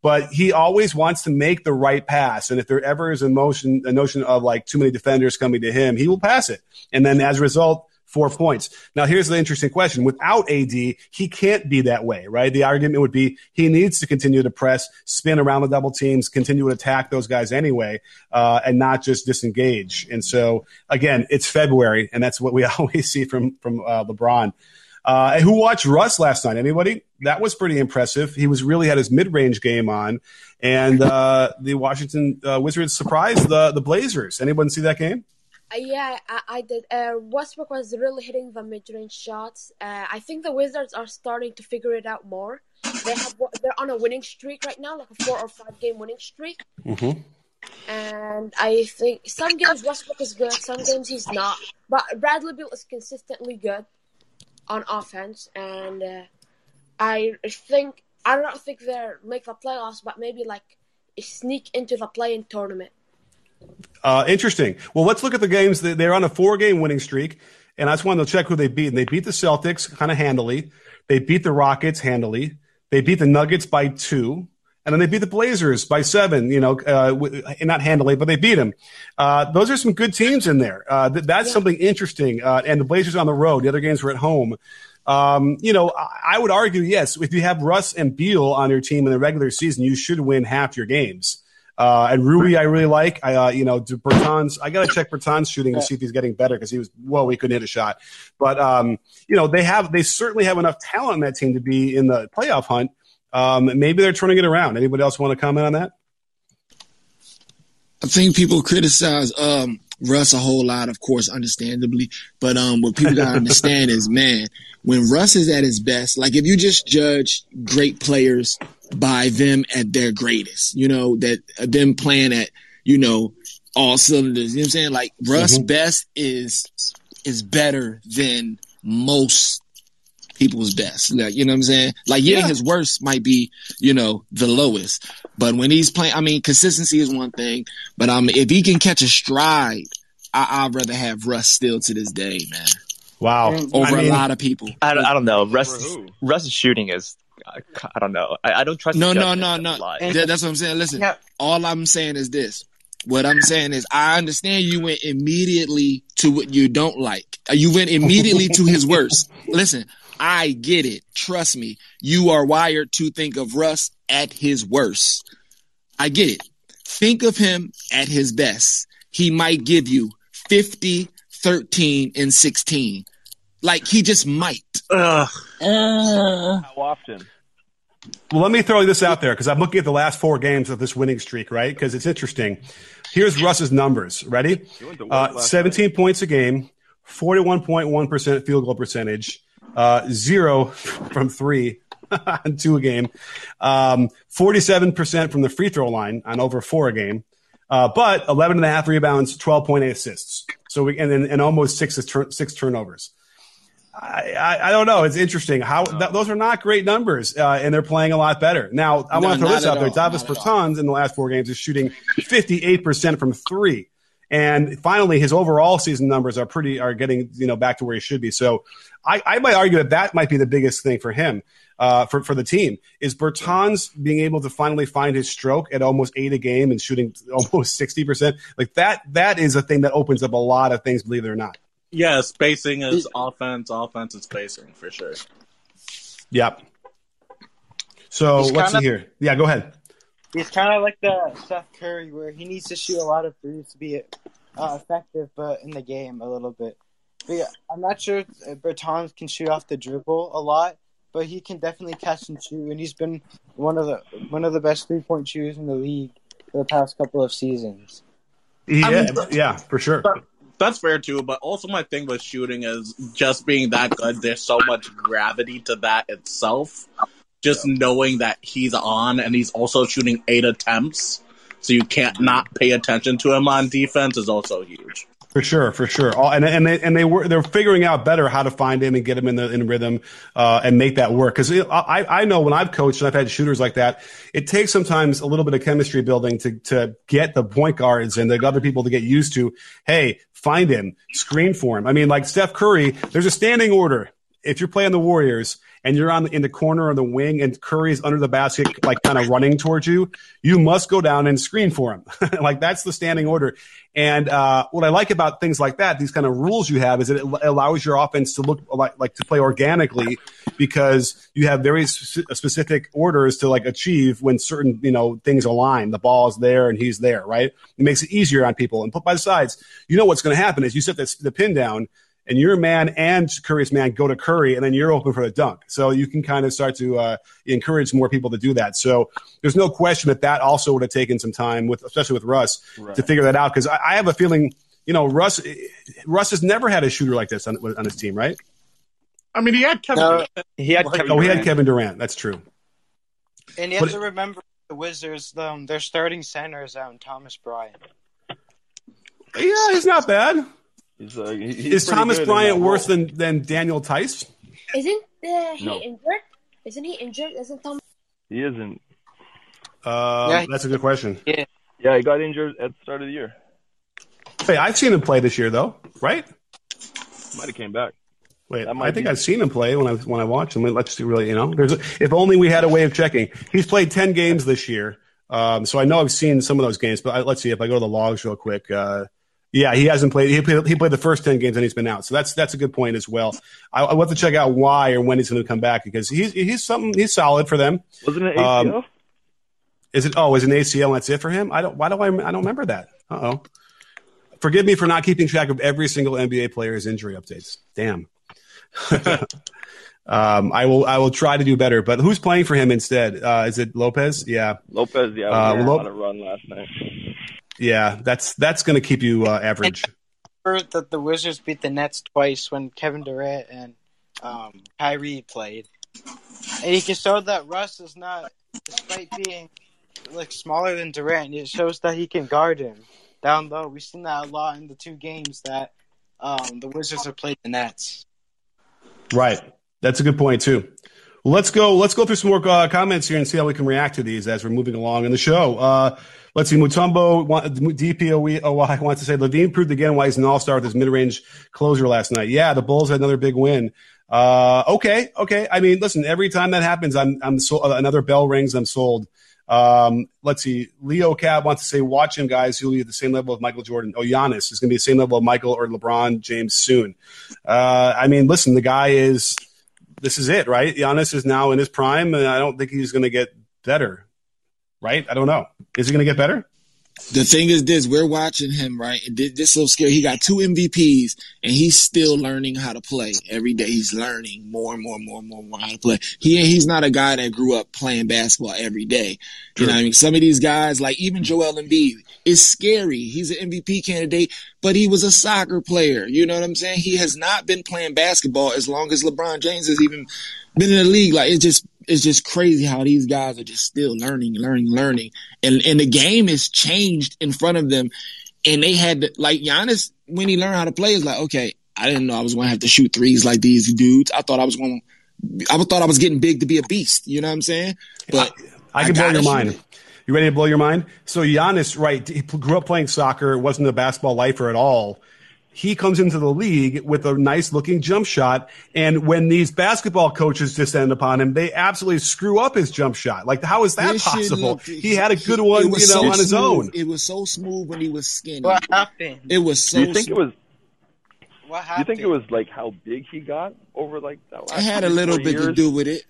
But he always wants to make the right pass, and if there ever is a notion of like too many defenders coming to him, he will pass it. And then as a result, 4 points. Now, here's the interesting question. Without AD, he can't be that way, right? The argument would be he needs to continue to press, spin around the double teams, continue to attack those guys anyway, and not just disengage. And so, again, it's February, and that's what we always see from LeBron. Who watched Russ last night? Anybody? That was pretty impressive. He was really had his mid-range game on, and the Washington Wizards surprised the Blazers. Anyone see that game? Yeah, I did. Westbrook was really hitting the mid-range shots. I think the Wizards are starting to figure it out more. They're on a winning streak right now, like a 4 or 5 game winning streak. Mm-hmm. And I think some games Westbrook is good, some games he's not. But Bradley Beal is consistently good on offense, and I don't think they'll make the playoffs, but maybe like sneak into the play-in tournament. Interesting. Well, let's look at the games. They're on a 4-game winning streak, and I just wanted to check who they beat. And they beat the Celtics kind of handily. They beat the Rockets handily. They beat the Nuggets by 2. And then they beat the Blazers by 7, you know, not handily, but they beat them. Those are some good teams in there. That's something interesting. And the Blazers on the road. The other games were at home. You know, I would argue, yes, if you have Russ and Beal on your team in the regular season, you should win half your games. And Rui, I really like. Bertans. I gotta check Bertans' shooting and see if he's getting better because he couldn't hit a shot. But you know, they certainly have enough talent on that team to be in the playoff hunt. Maybe they're turning it around. Anybody else want to comment on that? I think people criticize Russ a whole lot, of course, understandably. But what people gotta understand is, man, when Russ is at his best, like if you just judge great players by them at their greatest, you know, that them playing at, you know, all cylinders, you know what I'm saying? Like Russ best is better than most people's best. Like, you know what I'm saying? Like his worst might be, you know, the lowest. But when he's playing, I mean, consistency is one thing, but if he can catch a stride, I'd rather have Russ still to this day, man. Wow. Over a lot of people. I don't know. Russ's shooting is, I don't know. I don't trust. No. That's what I'm saying. Listen, all I'm saying is this. What I'm saying is I understand you went immediately to what you don't like. You went immediately to his worst. Listen, I get it. Trust me. You are wired to think of Russ at his worst. I get it. Think of him at his best. He might give you 50, 13, and 16. Like, he just might. How often? Well, let me throw this out there because I'm looking at the last 4 games of this winning streak, right? Because it's interesting. Here's Russ's numbers. Ready? 17 points a game, 41.1% field goal percentage, 0 from 3 on 2 a game, 47% from the free throw line on over 4 a game, but 11.5 rebounds, 12.8 assists. So we, and almost six turnovers. I don't know. It's interesting. Those are not great numbers, and they're playing a lot better. Now, I want to throw this out there. Davis Bertans in the last four games is shooting 58% from three. And finally, his overall season numbers are getting, back to where he should be. So I might argue that might be the biggest thing for him, for the team, is Bertans being able to finally find his stroke at almost 8 a game and shooting almost 60%. Like that is a thing that opens up a lot of things, believe it or not. Yeah, spacing is offense. Offense is spacing, for sure. Yep. So let's see here. Yeah, go ahead. He's kind of like the Seth Curry, where he needs to shoot a lot of threes to be effective, but in the game a little bit. But yeah, I'm not sure Bertans can shoot off the dribble a lot, but he can definitely catch and shoot, and he's been one of the best 3-point shooters in the league for the past couple of seasons. Yeah, for sure. That's fair, too, but also my thing with shooting is just being that good, there's so much gravity to that itself. Just knowing that he's on and he's also shooting 8 attempts, so you can't not pay attention to him on defense is also huge. For sure. They're figuring out better how to find him and get him in rhythm and make that work. Because I know when I've coached and I've had shooters like that, it takes sometimes a little bit of chemistry building to get the point guards and the other people to get used to, hey, find him, screen for him. I mean, like Steph Curry, there's a standing order. If you're playing the Warriors and you're in the corner or the wing and Curry's under the basket, like kind of running towards you, you must go down and screen for him. Like that's the standing order. And what I like about things like that, these kind of rules you have, is that it allows your offense to look like to play organically, because you have very specific orders to like achieve when certain things align. The ball's there and he's there, right? It makes it easier on people. And put by the sides, what's going to happen is you set the pin down, and your man and Curry's man go to Curry, and then you're open for the dunk. So you can kind of start to encourage more people to do that. So there's no question that also would have taken some time, especially with Russ, right, to figure that out. Because I have a feeling, Russ has never had a shooter like this on his team, right? I mean, he had Kevin Durant. He had Kevin Durant. That's true. And you have to remember the Wizards, their starting center is Thomas Bryant. Yeah, he's not bad. Is Thomas Bryant worse than Daniel Tice? Isn't he injured? Isn't he injured? Isn't Thomas? He isn't. That's a good question. Yeah, he got injured at the start of the year. Hey, I've seen him play this year though, right? Might have came back. Wait, I think I've seen him play when I watched him. Let's see, really, if only we had a way of checking. He's played 10 games this year, so I know I've seen some of those games. But let's see if I go to the logs real quick. Yeah, he hasn't played. He played the first 10 games and he's been out. So that's a good point as well. I want to check out why or when he's going to come back, because he's solid for them. Wasn't it ACL? Is it an ACL? And that's it for him. I don't remember that. Uh-oh. Forgive me for not keeping track of every single NBA player's injury updates. Damn. I will try to do better. But who's playing for him instead? Is it Lopez? Yeah. Lopez. Yeah. On a run last night. Yeah, that's going to keep you average. I heard that the Wizards beat the Nets twice when Kevin Durant and Kyrie played. And it just showed that Russ is not, despite being smaller than Durant, it shows that he can guard him down low. We've seen that a lot in the two games that the Wizards have played the Nets. Right. That's a good point, too. Let's go through some more comments here and see how we can react to these as we're moving along in the show. Let's see. Mutombo, DPOY, wants to say, LaVine proved again why he's an all-star with his mid-range closer last night. Yeah, the Bulls had another big win. Okay. I mean, listen, every time that happens, I'm sold. Another bell rings, I'm sold. Let's see. Leo Cab wants to say, watch him, guys. He'll be at the same level of Michael Jordan. Oh, Giannis is going to be the same level of Michael or LeBron James soon. I mean, listen, the guy is... This is it, right? Giannis is now in his prime, and I don't think he's going to get better, right? I don't know. Is he going to get better? The thing is this. We're watching him, right? And this little scary. He got 2 MVPs, and he's still learning how to play. Every day he's learning more and more how to play. He's not a guy that grew up playing basketball every day. True. You know what I mean? Some of these guys, like even Joel Embiid, is scary. He's an MVP candidate, but he was a soccer player. You know what I'm saying? He has not been playing basketball as long as LeBron James has even been in the league. Like it's just crazy how these guys are just still learning. And the game has changed in front of them. And they had to, like Giannis, when he learned how to play, is like, okay, I didn't know I was going to have to shoot threes like these dudes. I thought I was going to, I thought I was getting big to be a beast. You know what I'm saying? But I can blow your mind. You ready to blow your mind? So Giannis, right, he grew up playing soccer, wasn't a basketball lifer at all. He comes into the league with a nice-looking jump shot, and when these basketball coaches descend upon him, they absolutely screw up his jump shot. Like, how is that possible? He had a good one, you know, on his own. It was so smooth when he was skinny. What happened? It was so smooth. You think it was, like, how big he got over, like, that last year? It had a little bit to do with it.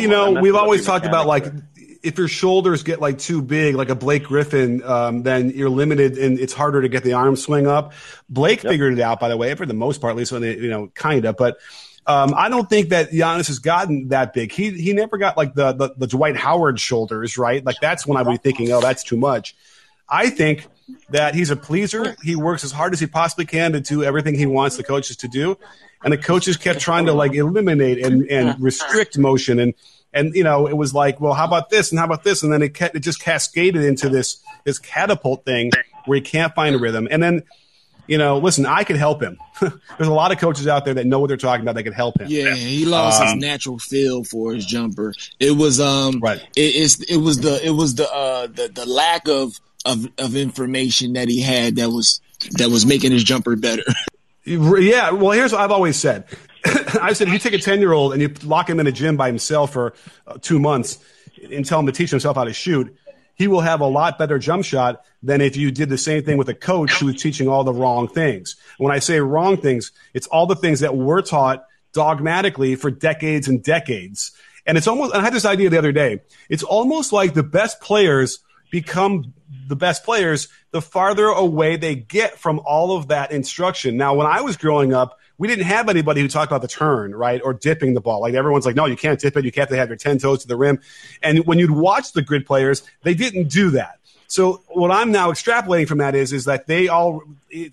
You know, we've always talked about, like, if your shoulders get like too big, like a Blake Griffin, then you're limited and it's harder to get the arm swing up. Blake figured it out, by the way, for the most part, at least when they, you know, kind of. But I don't think that Giannis has gotten that big. He never got like the Dwight Howard shoulders, right? Like that's when I'd be thinking, oh, that's too much. I think that he's a pleaser. He works as hard as he possibly can to do everything he wants the coaches to do. And the coaches kept trying to like eliminate and restrict motion. And you know, it was like, well, how about this and how about this? And then it just cascaded into this catapult thing where he can't find a rhythm. And then, you know, listen, I could help him. There's a lot of coaches out there that know what they're talking about that could help him. Yeah, he lost his natural feel for his jumper. It was right. It was the lack of information that he had that was making his jumper better. Yeah, well, here's what I've always said. I said, if you take a 10-year-old and you lock him in a gym by himself for 2 months and tell him to teach himself how to shoot, he will have a lot better jump shot than if you did the same thing with a coach who was teaching all the wrong things. When I say wrong things, it's all the things that we're taught dogmatically for decades and decades. And it's almost, and I had this idea the other day, it's almost like the best players become the best players the farther away they get from all of that instruction. Now, when I was growing up, we didn't have anybody who talked about the turn, right, or dipping the ball. Like everyone's like, no, you can't dip it. You have to have your 10 toes to the rim. And when you'd watch the grid players, they didn't do that. So what I'm now extrapolating from that is that they all,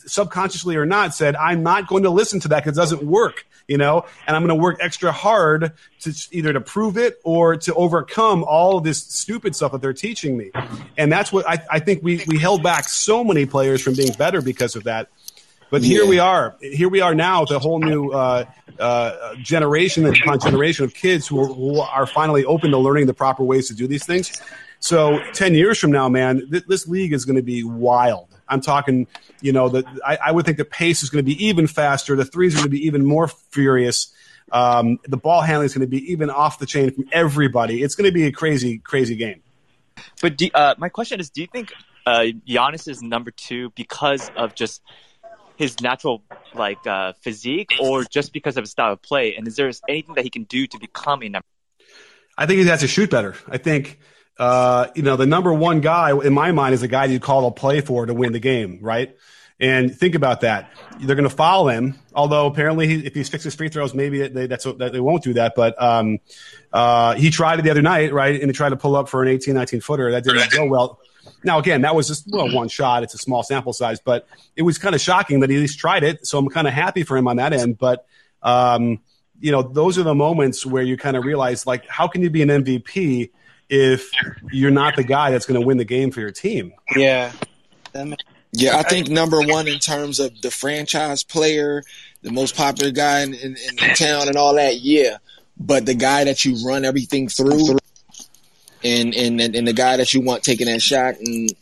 subconsciously or not, said, I'm not going to listen to that because it doesn't work, you know, and I'm going to work extra hard to either to prove it or to overcome all of this stupid stuff that they're teaching me. And that's what I think we held back so many players from being better because of that. But here we are. Here we are now with a whole new generation of kids who are finally open to learning the proper ways to do these things. So 10 years from now, man, this league is going to be wild. I'm talking, you know, I would think the pace is going to be even faster. The threes are going to be even more furious. The ball handling is going to be even off the chain from everybody. It's going to be a crazy, crazy game. But my question is, do you think Giannis is number two because of just – his natural like physique or just because of his style of play? And is there anything that he can do to become a number? I think he has to shoot better. I think, you know, the number one guy in my mind is the guy you call a play for to win the game, right? And think about that. They're going to foul him, although apparently if he sticks his free throws, maybe they won't do that. But he tried it the other night, right, and he tried to pull up for an 18, 19-footer. That didn't go well. Now, again, that was just one shot. It's a small sample size, but it was kind of shocking that he at least tried it. So I'm kind of happy for him on that end. But, you know, those are the moments where you kind of realize, like, how can you be an MVP if you're not the guy that's going to win the game for your team? Yeah. Yeah, I think number one in terms of the franchise player, the most popular guy in the town and all that, yeah. But the guy that you run everything through – And the guy that you want taking that shot,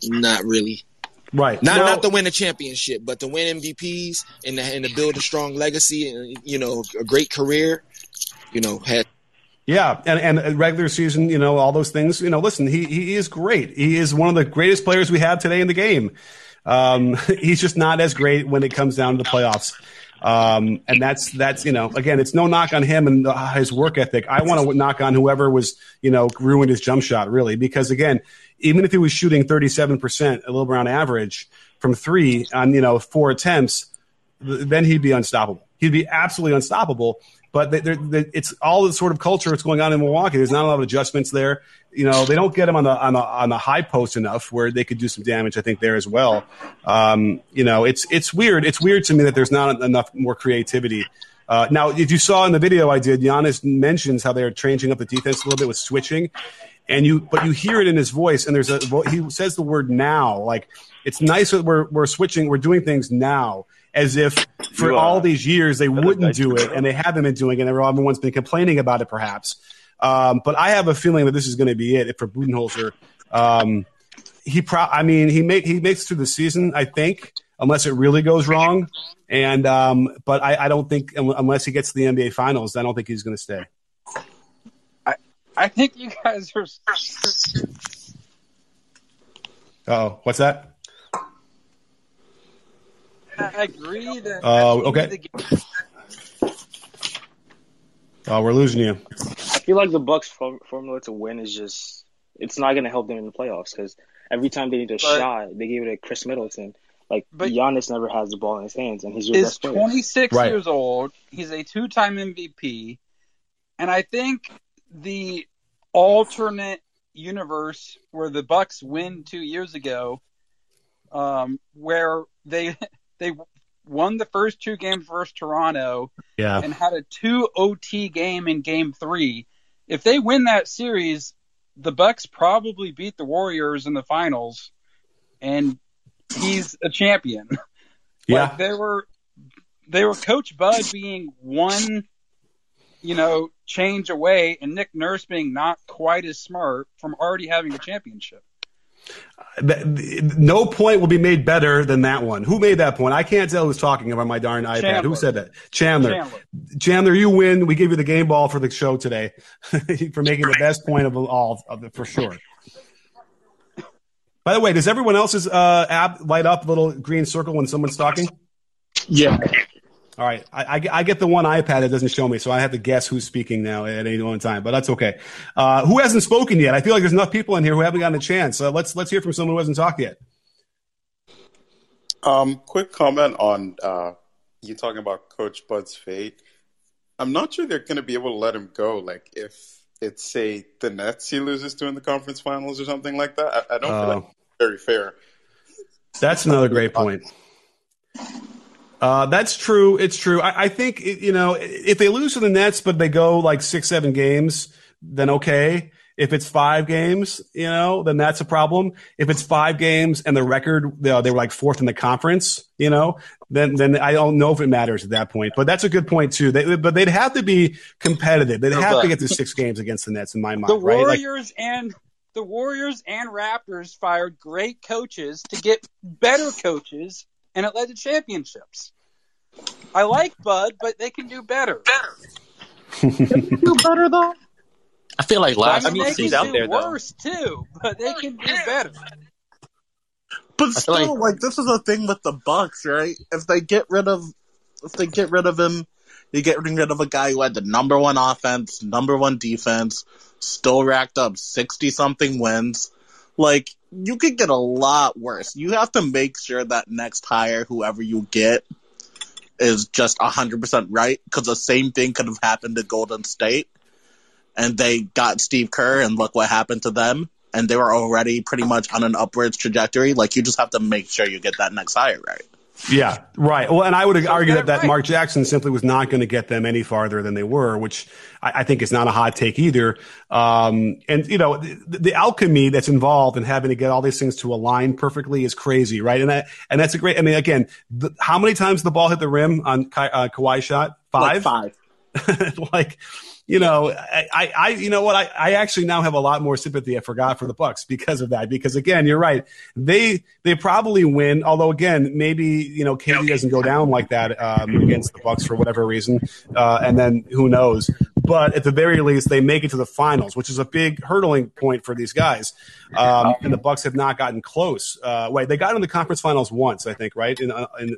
not really. Right. Not to win a championship, but to win MVPs and to build a strong legacy and, you know, a great career, you know. Yeah, and regular season, you know, all those things. You know, listen, he is great. He is one of the greatest players we have today in the game. He's just not as great when it comes down to the playoffs. And that's, you know, again, it's no knock on him and his work ethic. I want to knock on whoever was, you know, ruined his jump shot really, because again, even if he was shooting 37%, a little around average from three on, you know, 4 attempts, then he'd be unstoppable. He'd be absolutely unstoppable. But it's all the sort of culture that's going on in Milwaukee. There's not a lot of adjustments there. You know, they don't get him on the high post enough where they could do some damage. I think there as well. You know, it's weird. It's weird to me that there's not enough more creativity. Now, if you saw in the video I did, Giannis mentions how they are changing up the defense a little bit with switching, but you hear it in his voice. And he says the word now. Like it's nice that we're switching. We're doing things now. as if for all these years they wouldn't do it, and they haven't been doing it, and everyone's been complaining about it perhaps. But I have a feeling that this is going to be it for Budenholzer. He makes it through the season, I think, unless it really goes wrong. And but I don't think unless he gets to the NBA Finals, I don't think he's going to stay. I think you guys are. Oh, what's that? I agree that. Oh, okay. Oh, we're losing you. I feel like the Bucks' formula to win is just—it's not going to help them in the playoffs because every time they need a shot, they gave it to Chris Middleton. Like, but Giannis never has the ball in his hands, and he's your best player. 26 years old. He's a two-time MVP, and I think the alternate universe where the Bucks win 2 years ago, where they won the first two games versus Toronto and had a 2 OT game in game 3. If they win that series, the Bucks probably beat the Warriors in the finals, and he's a champion. Yeah. Like they were Coach Bud being one, change away, and Nick Nurse being not quite as smart from already having a championship. No point will be made better than that one. Who made that point? I can't tell who's talking about my darn iPad. Chandler. Who said that? Chandler, you win. We give you the game ball for the show today for making the best point of all of it, for sure. By the way, does everyone else's app light up a little green circle when someone's talking? Yeah. All right. I get the one iPad that doesn't show me, so I have to guess who's speaking now at any one time, but that's okay. Who hasn't spoken yet? I feel like there's enough people in here who haven't gotten a chance. So let's hear from someone who hasn't talked yet. Quick comment on you talking about Coach Bud's fate. I'm not sure they're going to be able to let him go. Like if it's, say, the Nets he loses to in the conference finals or something like that, I don't feel like it's very fair. That's another great point. That's true. It's true. I think, if they lose to the Nets, but they go like 6-7 games, then okay. If it's 5 games, then that's a problem. If it's 5 games and the record, they were like 4th in the conference, then I don't know if it matters at that point. But that's a good point, too. But they'd have to be competitive. They'd have to get to 6 games against the Nets, in my mind. The Warriors and Raptors fired great coaches to get better coaches, and it led to championships. I like Bud, but they can do better. They can do better, though. I feel like he's out there, though. They can do worse, too, but they can do better. But still, like this is a thing with the Bucks, right? If they get rid of him, they get rid of a guy who had the number one offense, number one defense, still racked up 60-something wins. Like, you could get a lot worse. You have to make sure that next hire, whoever you get, is just 100% right, because the same thing could have happened to Golden State, and they got Steve Kerr, and look what happened to them, and they were already pretty much on an upwards trajectory. Like, you just have to make sure you get that next hire right. Yeah, right. Well, and I would argue that Mark Jackson simply was not going to get them any farther than they were, which I think is not a hot take either. The alchemy that's involved in having to get all these things to align perfectly is crazy, right? And that's a great. I mean, again, how many times the ball hit the rim on Kawhi's shot? 5. Five. I actually now have a lot more sympathy for the Bucks because of that. Because again, you're right. They probably win. Although again, maybe, KD doesn't go down like that, against the Bucks for whatever reason. And then who knows, but at the very least, they make it to the finals, which is a big hurdling point for these guys. And the Bucks have not gotten close. They got in the conference finals once, I think, right? In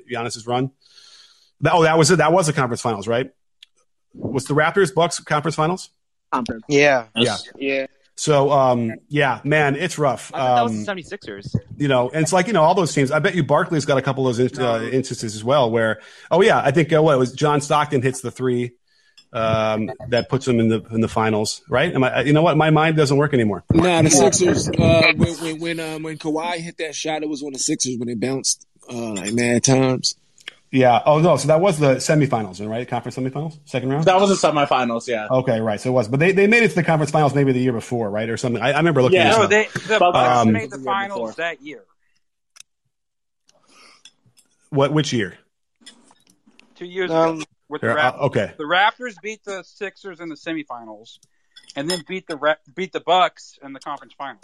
Giannis's run. That was it. That was the conference finals, right? Was the Raptors-Bucks conference finals? Yeah. So, man, it's rough. I thought that was the 76ers. And it's like, all those teams. I bet you Barkley's got a couple of those instances as well where – I think it was John Stockton hits the three that puts them in the finals, right? My mind doesn't work anymore. No, the Sixers, when Kawhi hit that shot, it was on the Sixers when it bounced mad times. Yeah. Oh, no. So that was the semifinals, right? Conference semifinals? Second round? That was the semifinals, yeah. Okay, right. So it was. But they made it to the conference finals maybe the year before, right? Or something. I remember looking at it. Yeah, the Bucks made the finals that year. Which year? 2 years ago with the Raptors. Okay. The Raptors beat the Sixers in the semifinals, and then beat the Bucks in the conference finals.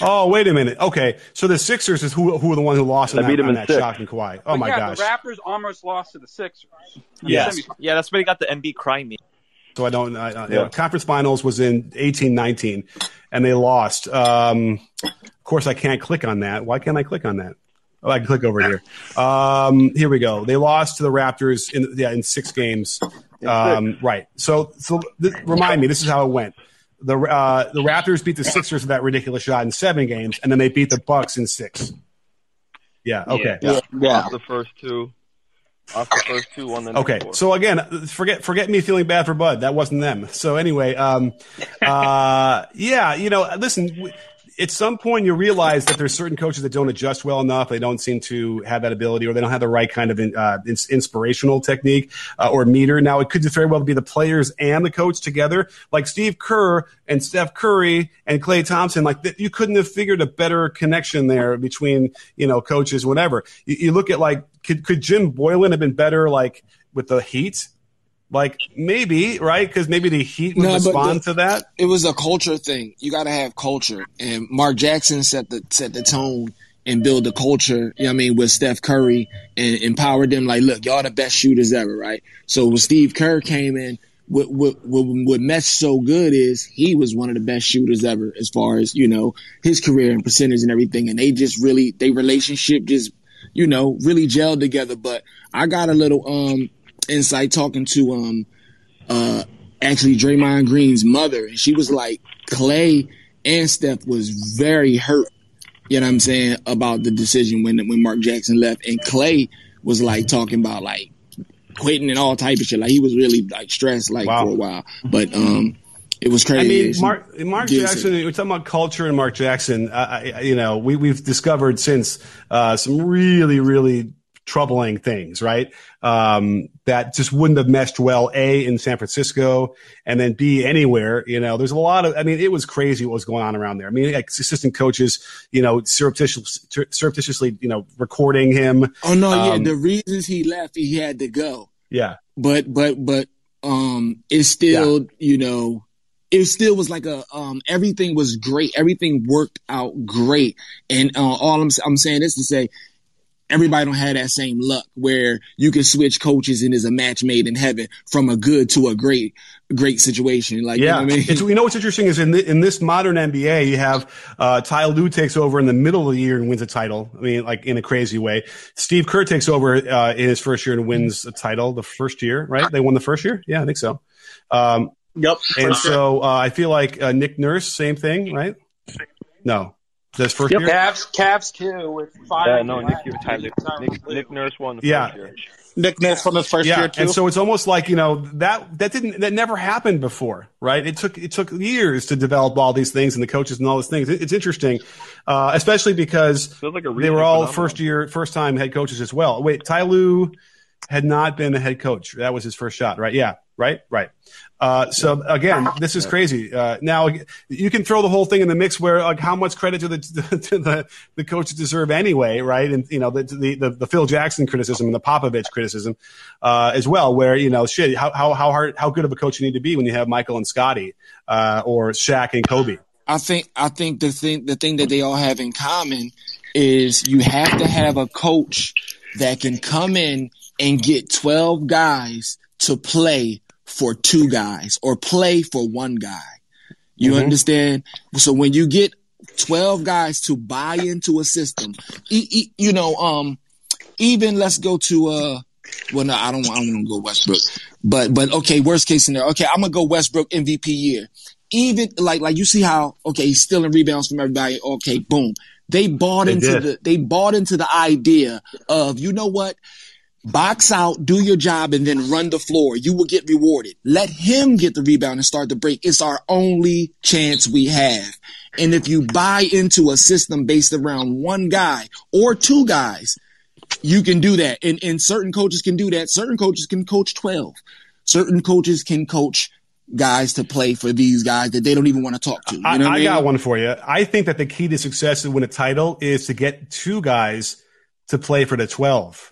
Oh, wait a minute. Okay, so the Sixers is who were the ones who lost in that shot from Kawhi. Oh, but my gosh. The Raptors almost lost to the Sixers. Yeah, that's when he got the NB crying me. So conference finals was in 18-19, and they lost. Of course, I can't click on that. Why can't I click on that? Oh, I can click over here. Here we go. They lost to the Raptors in 6 games. Right. So remind me, this is how it went. The Raptors beat the Sixers with that ridiculous shot in 7 games, and then they beat the Bucks in 6. Yeah. Okay. Yeah. Off the first two on the next floor. So again, forget me feeling bad for Bud. That wasn't them. So anyway, listen. At some point, you realize that there's certain coaches that don't adjust well enough. They don't seem to have that ability, or they don't have the right kind of inspirational technique or meter. Now, it could very well be the players and the coach together, like Steve Kerr and Steph Curry and Klay Thompson. Like you couldn't have figured a better connection there between coaches, whatever. You look at could Jim Boylan have been better with the Heat? Maybe, right? Because maybe the Heat would respond to that. It was a culture thing. You got to have culture. And Mark Jackson set the tone and build the culture, with Steph Curry and empowered them. Look, y'all the best shooters ever, right? So when Steve Kerr came in, what mesh so good is he was one of the best shooters ever as far as, his career and percentage and everything. And they just really – their relationship just, really gelled together. But I got a little insight talking to actually Draymond Green's mother, and she was like, Klay and Steph was very hurt, about the decision when Mark Jackson left, and Klay was talking about quitting and all type of shit. He was really stressed for a while, but it was crazy. I mean, Mark Jackson, we're talking about culture and Mark Jackson, we've discovered since some really, really troubling things, right? That just wouldn't have meshed well, A, in San Francisco, and then B, anywhere. There's a lot of, it was crazy what was going on around there. Assistant coaches, surreptitiously, recording him. Oh, no, yeah. The reasons he left, he had to go. Yeah. But it's still, it still was everything was great. Everything worked out great. And all I'm saying is to say, everybody don't have that same luck where you can switch coaches and is a match made in heaven from a good to a great, great situation. You know what I mean? What's interesting is in this modern NBA, you have Ty Lue takes over in the middle of the year and wins a title. In a crazy way. Steve Kerr takes over in his first year and wins a title the first year, right? They won the first year? Yeah, I think so. Yep. And so I feel Nick Nurse, same thing, right? No. This first year? Cavs too with 5. Yeah, no, Nick Nurse won the first year. Nick Nurse won the first year too. And so it's almost that never happened before, right? It took years to develop all these things and the coaches and all these things. It's interesting, especially because they were all first time head coaches as well. Wait, Ty Lue had not been a head coach. That was his first shot, right? Yeah. Right. So again, this is crazy. Now you can throw the whole thing in the mix where how much credit do the coaches deserve anyway, right? And the Phil Jackson criticism and the Popovich criticism as well, where how good of a coach you need to be when you have Michael and Scotty or Shaq and Kobe. I think the thing that they all have in common is you have to have a coach that can come in and get 12 guys to play for 2 guys or play for 1 guy. You understand? So when you get 12 guys to buy into a system, even let's go to I don't want to go Westbrook, but okay, worst case scenario. Okay, I'm gonna go Westbrook MVP year. Even like you see how he's stealing rebounds from everybody. Okay, boom. They bought into the idea of box out, do your job, and then run the floor. You will get rewarded. Let him get the rebound and start the break. It's our only chance we have. And if you buy into a system based around 1 guy or 2 guys, you can do that. And certain coaches can do that. Certain coaches can coach 12. Certain coaches can coach guys to play for these guys that they don't even want to talk to. I got one for you. I think that the key to success to win a title is to get 2 guys to play for the 12.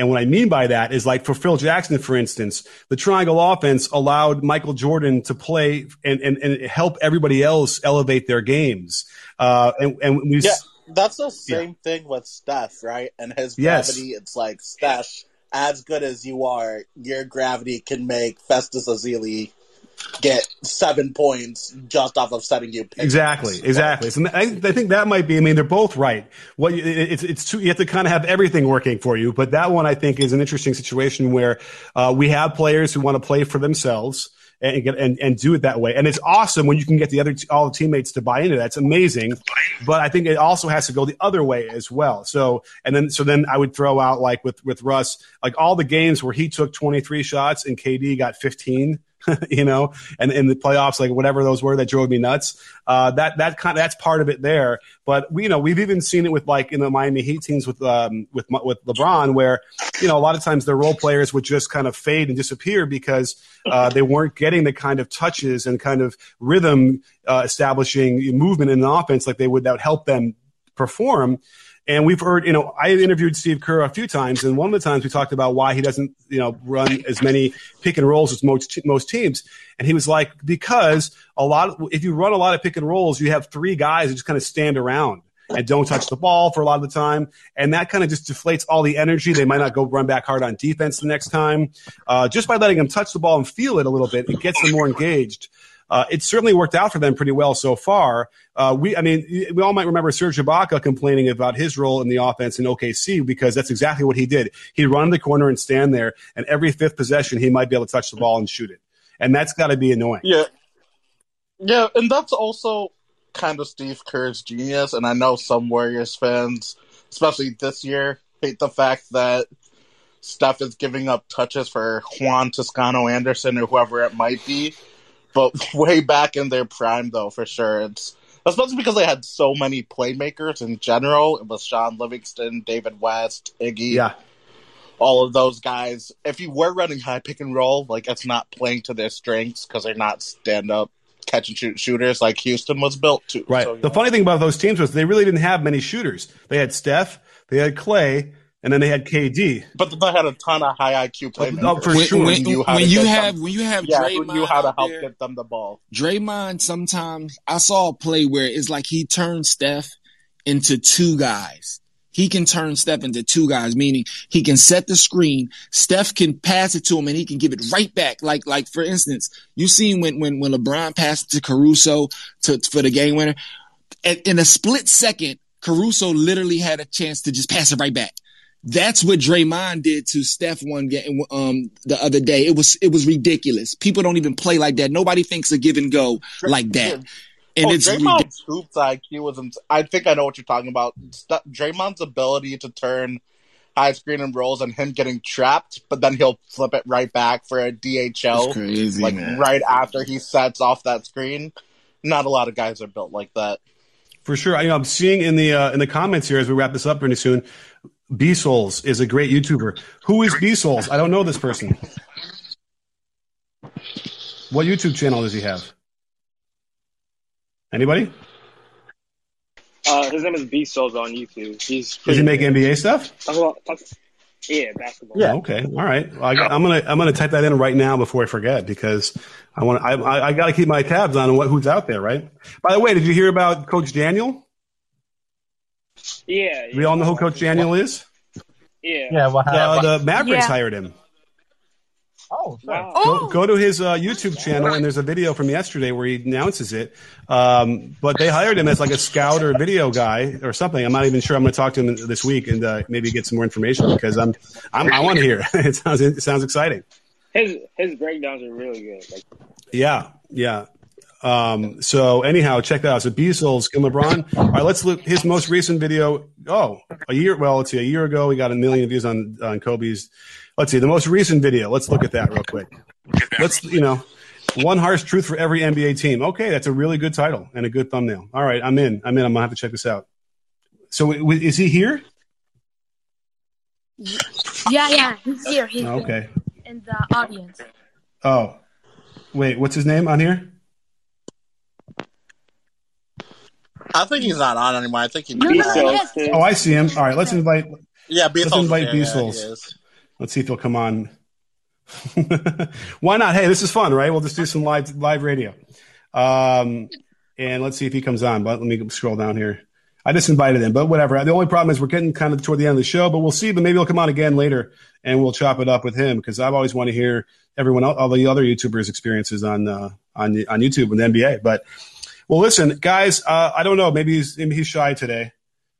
And what I mean by that is, like for Phil Jackson, for instance, the triangle offense allowed Michael Jordan to play and help everybody else elevate their games. That's the same thing with Steph, right? And his gravity, it's like, Steph, as good as you are, your gravity can make Festus Ezeli get 7 points just off of setting you picks. Exactly. So I think that might be. I mean, they're both right. You have to kind of have everything working for you. But that one, I think, is an interesting situation where we have players who want to play for themselves and do it that way. And it's awesome when you can get all the teammates to buy into that. It's amazing. But I think it also has to go the other way as well. So then I would throw out, like with Russ, like all the games where he took 23 shots and KD got 15. You know, and in the playoffs, like whatever those were, that drove me nuts. That's part of it there. But we've even seen it with, like, in the Miami Heat teams with LeBron, where a lot of times their role players would just kind of fade and disappear because they weren't getting the kind of touches and kind of rhythm establishing movement in the offense like they would, that would help them perform. And we've heard, I interviewed Steve Kerr a few times, and one of the times we talked about why he doesn't, run as many pick and rolls as most teams. And he was like, because if you run a lot of pick and rolls, you have three guys that just kind of stand around and don't touch the ball for a lot of the time. And that kind of just deflates all the energy. They might not go run back hard on defense the next time. Just by letting them touch the ball and feel it a little bit, it gets them more engaged. It certainly worked out for them pretty well so far. We all might remember Serge Ibaka complaining about his role in the offense in OKC, because that's exactly what he did. He'd run the corner and stand there, and every fifth possession he might be able to touch the ball and shoot it. And that's got to be annoying. Yeah, and that's also kind of Steve Kerr's genius. And I know some Warriors fans, especially this year, hate the fact that Steph is giving up touches for Juan Toscano-Anderson or whoever it might be. But way back in their prime, though, for sure, especially because they had so many playmakers in general. It was Sean Livingston, David West, Iggy, all of those guys. If you were running high pick and roll, like, it's not playing to their strengths because they're not stand-up catch-and-shoot shooters like Houston was built to. Right. So, the funny thing about those teams was they really didn't have many shooters. They had Steph, they had Clay, and then they had KD. But they had a ton of high IQ playmakers. No, for sure. When you have Draymond, who knew how to help get them the ball. Draymond, sometimes I saw a play where it's like he turned Steph into two guys. He can turn Steph into two guys, meaning he can set the screen. Steph can pass it to him, and he can give it right back. Like for instance, you seen when LeBron passed to Caruso for the game winner, in a split second, Caruso literally had a chance to just pass it right back. That's what Draymond did to Steph one game the other day. It was ridiculous. People don't even play like that. Nobody thinks a give and go like that. And Draymond's hoops IQ was. I think I know what you're talking about. Draymond's ability to turn high screen and rolls and him getting trapped, but then he'll flip it right back for a DHL. Crazy, like, man. Right after he sets off that screen. Not a lot of guys are built like that. For sure. I'm seeing in the comments here as we wrap this up pretty soon. B-Souls is a great YouTuber. Who is B-Souls? I don't know this person. What YouTube channel does he have? Anybody? His name is B-Souls on YouTube. Does he make NBA stuff? Yeah, basketball. Yeah. Okay. All right. Well, I'm gonna type that in right now before I forget, because I gotta keep my tabs on who's out there, right? By the way, did you hear about Coach Daniel? Yeah. We all know who Coach Daniel is? Yeah. Yeah. The Mavericks hired him. Oh, wow. Go to his YouTube channel, and there's a video from yesterday where he announces it. But they hired him as like a scout or video guy or something. I'm not even sure. I'm going to talk to him this week and maybe get some more information, because I want to hear. It sounds exciting. His breakdowns are really good. Yeah. So anyhow, check that out. So B-Souls, Kim LeBron. All right, let's look his most recent video. A year ago, we got 1 million views on Kobe's. Let's see, the most recent video. Let's look at that real quick. Let's, one harsh truth for every NBA team. Okay, that's a really good title and a good thumbnail. All right, I'm in. I'm going to have to check this out. So is he here? Yeah, he's here. He's okay. In the audience. Oh, wait, what's his name on here? I think he's not on anymore. I think he. No, I see him. All right, let's invite. Yeah, B-Souls. Let's see if he'll come on. Why not? Hey, this is fun, right? We'll just do some live radio. And let's see if he comes on. But let me scroll down here. I just invited him, but whatever. The only problem is we're getting kind of toward the end of the show, but we'll see. But maybe he'll come on again later, and we'll chop it up with him, because I've always wanted to hear everyone else, all the other YouTubers' experiences on YouTube and the NBA. But, well, listen, guys, I don't know. Maybe he's shy today,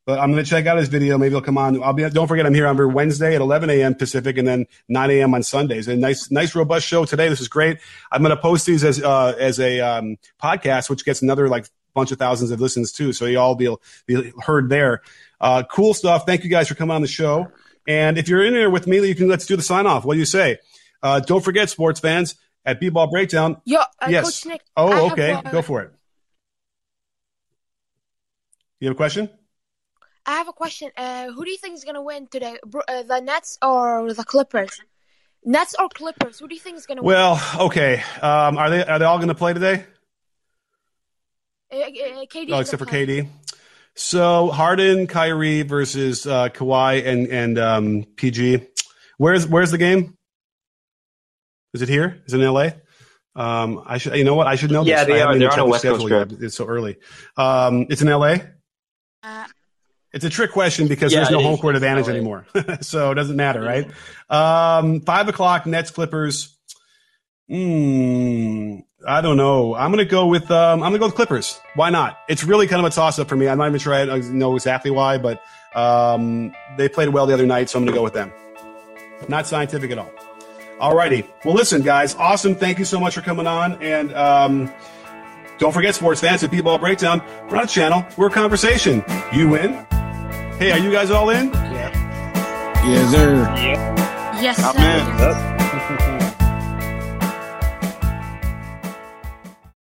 but I'm going to check out his video. Maybe he'll come on. Don't forget, I'm here every Wednesday at 11 a.m. Pacific, and then 9 a.m. on Sundays. A nice, robust show today. This is great. I'm going to post these as a podcast, which gets another bunch of thousands of listens too, so you all be heard there. Cool stuff. Thank you guys for coming on the show. And if you're in here with me, let's do the sign off. What do you say? Don't forget, sports fans, at B-Ball Breakdown. Yes. Coach Nick, okay. Go for it. You have a question? I have a question. Who do you think is going to win today? The Nets or the Clippers? Nets or Clippers? Who do you think is going to win? Well, okay. Are they all going to play today? KD except for KD. So Harden, Kyrie versus Kawhi and PG. Where's the game? Is it here? Is it in LA? I should know. Yeah, this. Yeah, they're on a West Coast trip. It's so early. It's in LA. It's a trick question because there's no home court advantage anymore, so it doesn't matter, right? 5 o'clock, Nets Clippers. I don't know. I'm gonna go with Clippers. Why not? It's really kind of a toss up for me. I'm not even sure I know exactly why, but they played well the other night, so I'm gonna go with them. Not scientific at all. Alrighty. Well, listen, guys. Awesome. Thank you so much for coming on. And don't forget, sports fans, at B-Ball Breakdown, we're not a channel. We're a conversation. You win. Hey, are you guys all in? Yeah. Yes, sir. Yeah. Yes, sir.